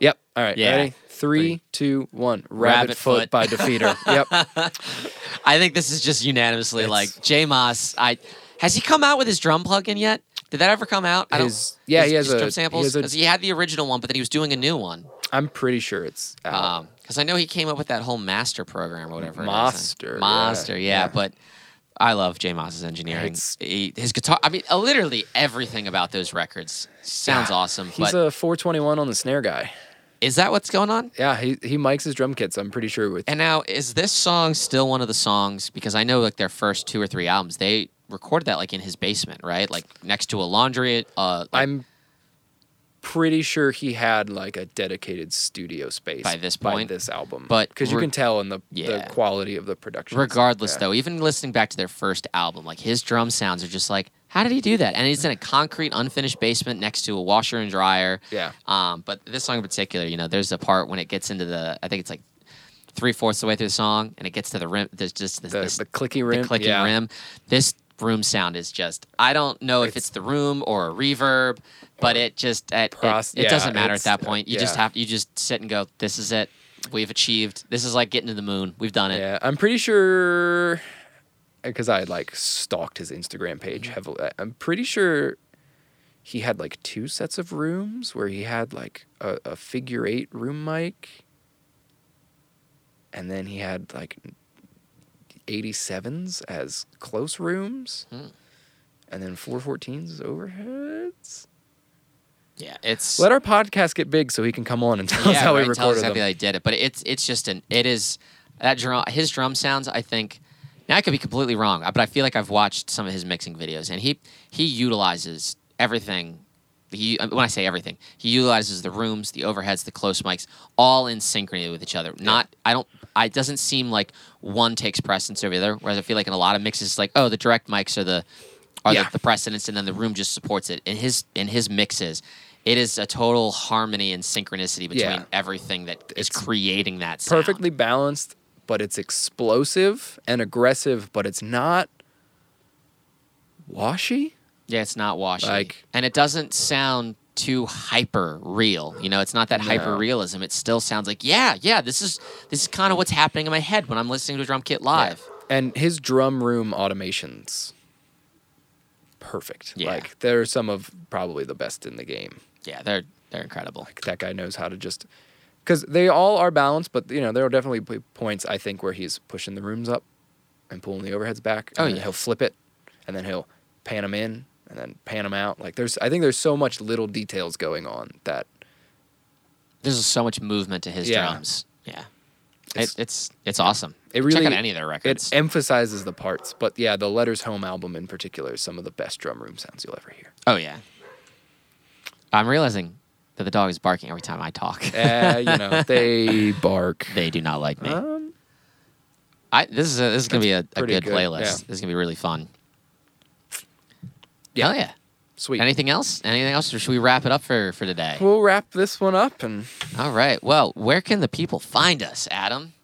Yep. All right. Yeah. Ready? Three, Three, two, one. Rabbit, Rabbit Foot, Foot by Defeater. Yep. I think this is just unanimously it's... like J Moss. I has he come out with his drum plug-in yet? Did that ever come out? I don't, his, yeah, his, he has his a drum samples. Because he, he had the original one, but then he was doing a new one. I'm pretty sure it's out. Because um, I know he came up with that whole master program or whatever. Master. Master, yeah. yeah. But I love Jay Moss's engineering. He, his guitar, I mean, uh, literally everything about those records sounds yeah, awesome. He's but, a four twenty-one on the snare guy. Is that what's going on? Yeah, he he mics his drum kits, I'm pretty sure. With And now, is this song still one of the songs? Because I know like their first two or three albums, they recorded that like in his basement, right? Like next to a laundry. Uh, like, I'm pretty sure he had like a dedicated studio space by this point, by this album. Because re- you can tell in the, yeah. the quality of the production. Regardless, yeah. though, even listening back to their first album, like his drum sounds are just like, how did he do that? And he's in a concrete, unfinished basement next to a washer and dryer. Yeah. Um, but this song in particular, you know, there's a part when it gets into the, I think it's like three-fourths of the way through the song, and it gets to the rim. There's just this, the, this, the clicky rim. The clicky yeah. rim. This room sound is just, I don't know if it's, it's the room or a reverb, but it just, it, proce- it, it yeah, doesn't matter at that point. You yeah. just have, you just sit and go, this is it. We've achieved. This is like getting to the moon. We've done it. Yeah, I'm pretty sure... Because I had, like, stalked his Instagram page heavily. I'm pretty sure he had, like, two sets of rooms where he had, like, a, a figure eight room mic. And then he had, like, eighty-sevens as close rooms. Hmm. And then four fourteens as overheads. Yeah, it's... Let our podcast get big so he can come on and tell yeah, us how right, we recorded them. Yeah, tell us how they did it. But it's, it's just an... It is... that drum, his drum sounds, I think... Now, I could be completely wrong, but I feel like I've watched some of his mixing videos, and he, he utilizes everything. He, when I say everything, he utilizes the rooms, the overheads, the close mics, all in synchrony with each other. Not, I don't, I, it doesn't seem like one takes precedence over the other, whereas I feel like in a lot of mixes, it's like, oh, the direct mics are the are yeah. the, the precedence, and then the room just supports it. In his in his mixes, it is a total harmony and synchronicity between yeah. everything that is it's creating that sound. Perfectly balanced. But it's explosive and aggressive, but it's not washy. Yeah, it's not washy. Like, and it doesn't sound too hyper real. You know, it's not that no. hyper realism. It still sounds like, yeah, yeah, this is this is kind of what's happening in my head when I'm listening to a drum kit live. Yeah. And his drum room automations, perfect. Yeah. Like, they're some of probably the best in the game. Yeah, they're they're incredible. Like, that guy knows how to just... Because they all are balanced, but, you know, there will definitely be points, I think, where he's pushing the rooms up and pulling the overheads back. And oh, then yeah. he'll flip it, and then he'll pan them in, and then pan them out. Like, there's, I think there's so much little details going on that... There's so much movement to his yeah. drums. Yeah. It's it, it's, it's awesome. It really, check out any of their records. It emphasizes the parts. But, yeah, the Letters Home album in particular is some of the best drum room sounds you'll ever hear. Oh, yeah. I'm realizing... So the dog is barking every time I talk. uh, you know, they bark. They do not like me. Um, I this is a, this is gonna be a, a good, good playlist. Yeah. This is gonna be really fun. Yeah. Hell yeah. Sweet. Anything else? Anything else? Or should we wrap it up for, for today? We'll wrap this one up and. All right. Well, where can the people find us, Adam?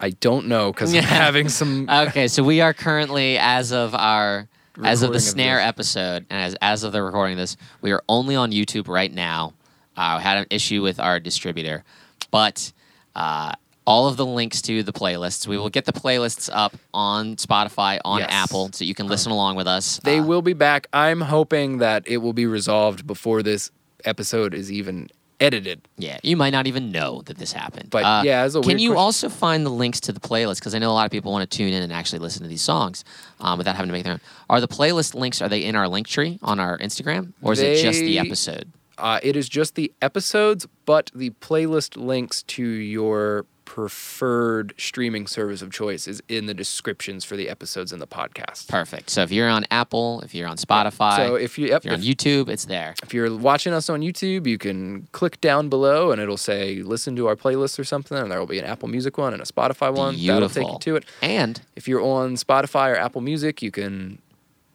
I don't know because I'm having some. Okay, so we are currently as of our. As of the snare of episode, and as as of the recording of this, we are only on YouTube right now. I uh, had an issue with our distributor, but uh, all of the links to the playlists, we will get the playlists up on Spotify, on yes. Apple, so you can listen oh. along with us. They uh, will be back. I'm hoping that it will be resolved before this episode is even edited. Yeah, you might not even know that this happened. But uh, yeah, as a can you question. also find the links to the playlist? Because I know a lot of people want to tune in and actually listen to these songs um, without having to make their own. Are the playlist links? Are they in our link tree on our Instagram, or is they, it just the episode? Uh, it is just the episodes, but the playlist links to your preferred streaming service of choice is in the descriptions for the episodes in the podcast. Perfect. So if you're on Apple, if you're on Spotify, so if, you, yep, if you're if, on YouTube, it's there. If you're watching us on YouTube, you can click down below and it'll say, listen to our playlist or something, and there will be an Apple Music one and a Spotify one. Beautiful. That'll take you to it. And if you're on Spotify or Apple Music, you can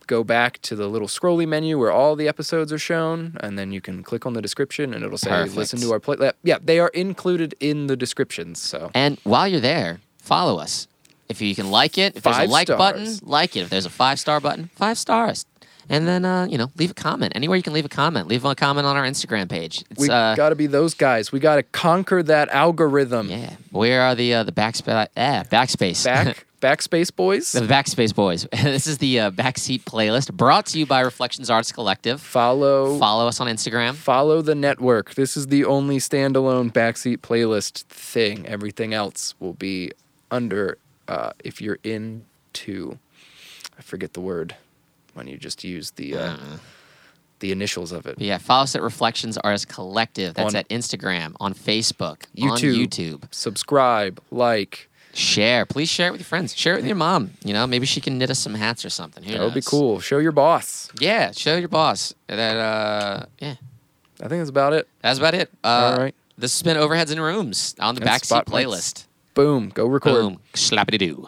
go back to the little scrolly menu where all the episodes are shown, and then you can click on the description, and it'll say, Perfect. listen to our play. Yeah, they are included in the descriptions. So, and while you're there, follow us. If you can like it, if five there's a like stars. button, like it. If there's a five-star button, five stars. And then, uh, you know, leave a comment. Anywhere you can leave a comment. Leave a comment on our Instagram page. It's, we uh, got to be those guys. We got to conquer that algorithm. Yeah. We are the uh, the backsp- uh, backspace. Back. Backspace Boys. The Backspace Boys. This is the uh, Backseat playlist brought to you by Reflections Artists Collective. Follow. Follow us on Instagram. Follow the network. This is the only standalone Backseat playlist thing. Everything else will be under, uh, if you're into, I forget the word, when you just use the... Uh, mm. The initials of it. Yeah, follow us at Reflections Artists Collective. That's on, at Instagram, on Facebook, YouTube, on YouTube. Subscribe, like. Share. Please share it with your friends. Share it with your mom. You know, maybe she can knit us some hats or something. Who that knows? Would be cool. Show your boss. Yeah, show your boss. That, uh, yeah. I think that's about it. That's about it. Uh, All right. This has been Overheads in Rooms on the Backseat playlist. Boom. Go record. Boom. Slappity-doo.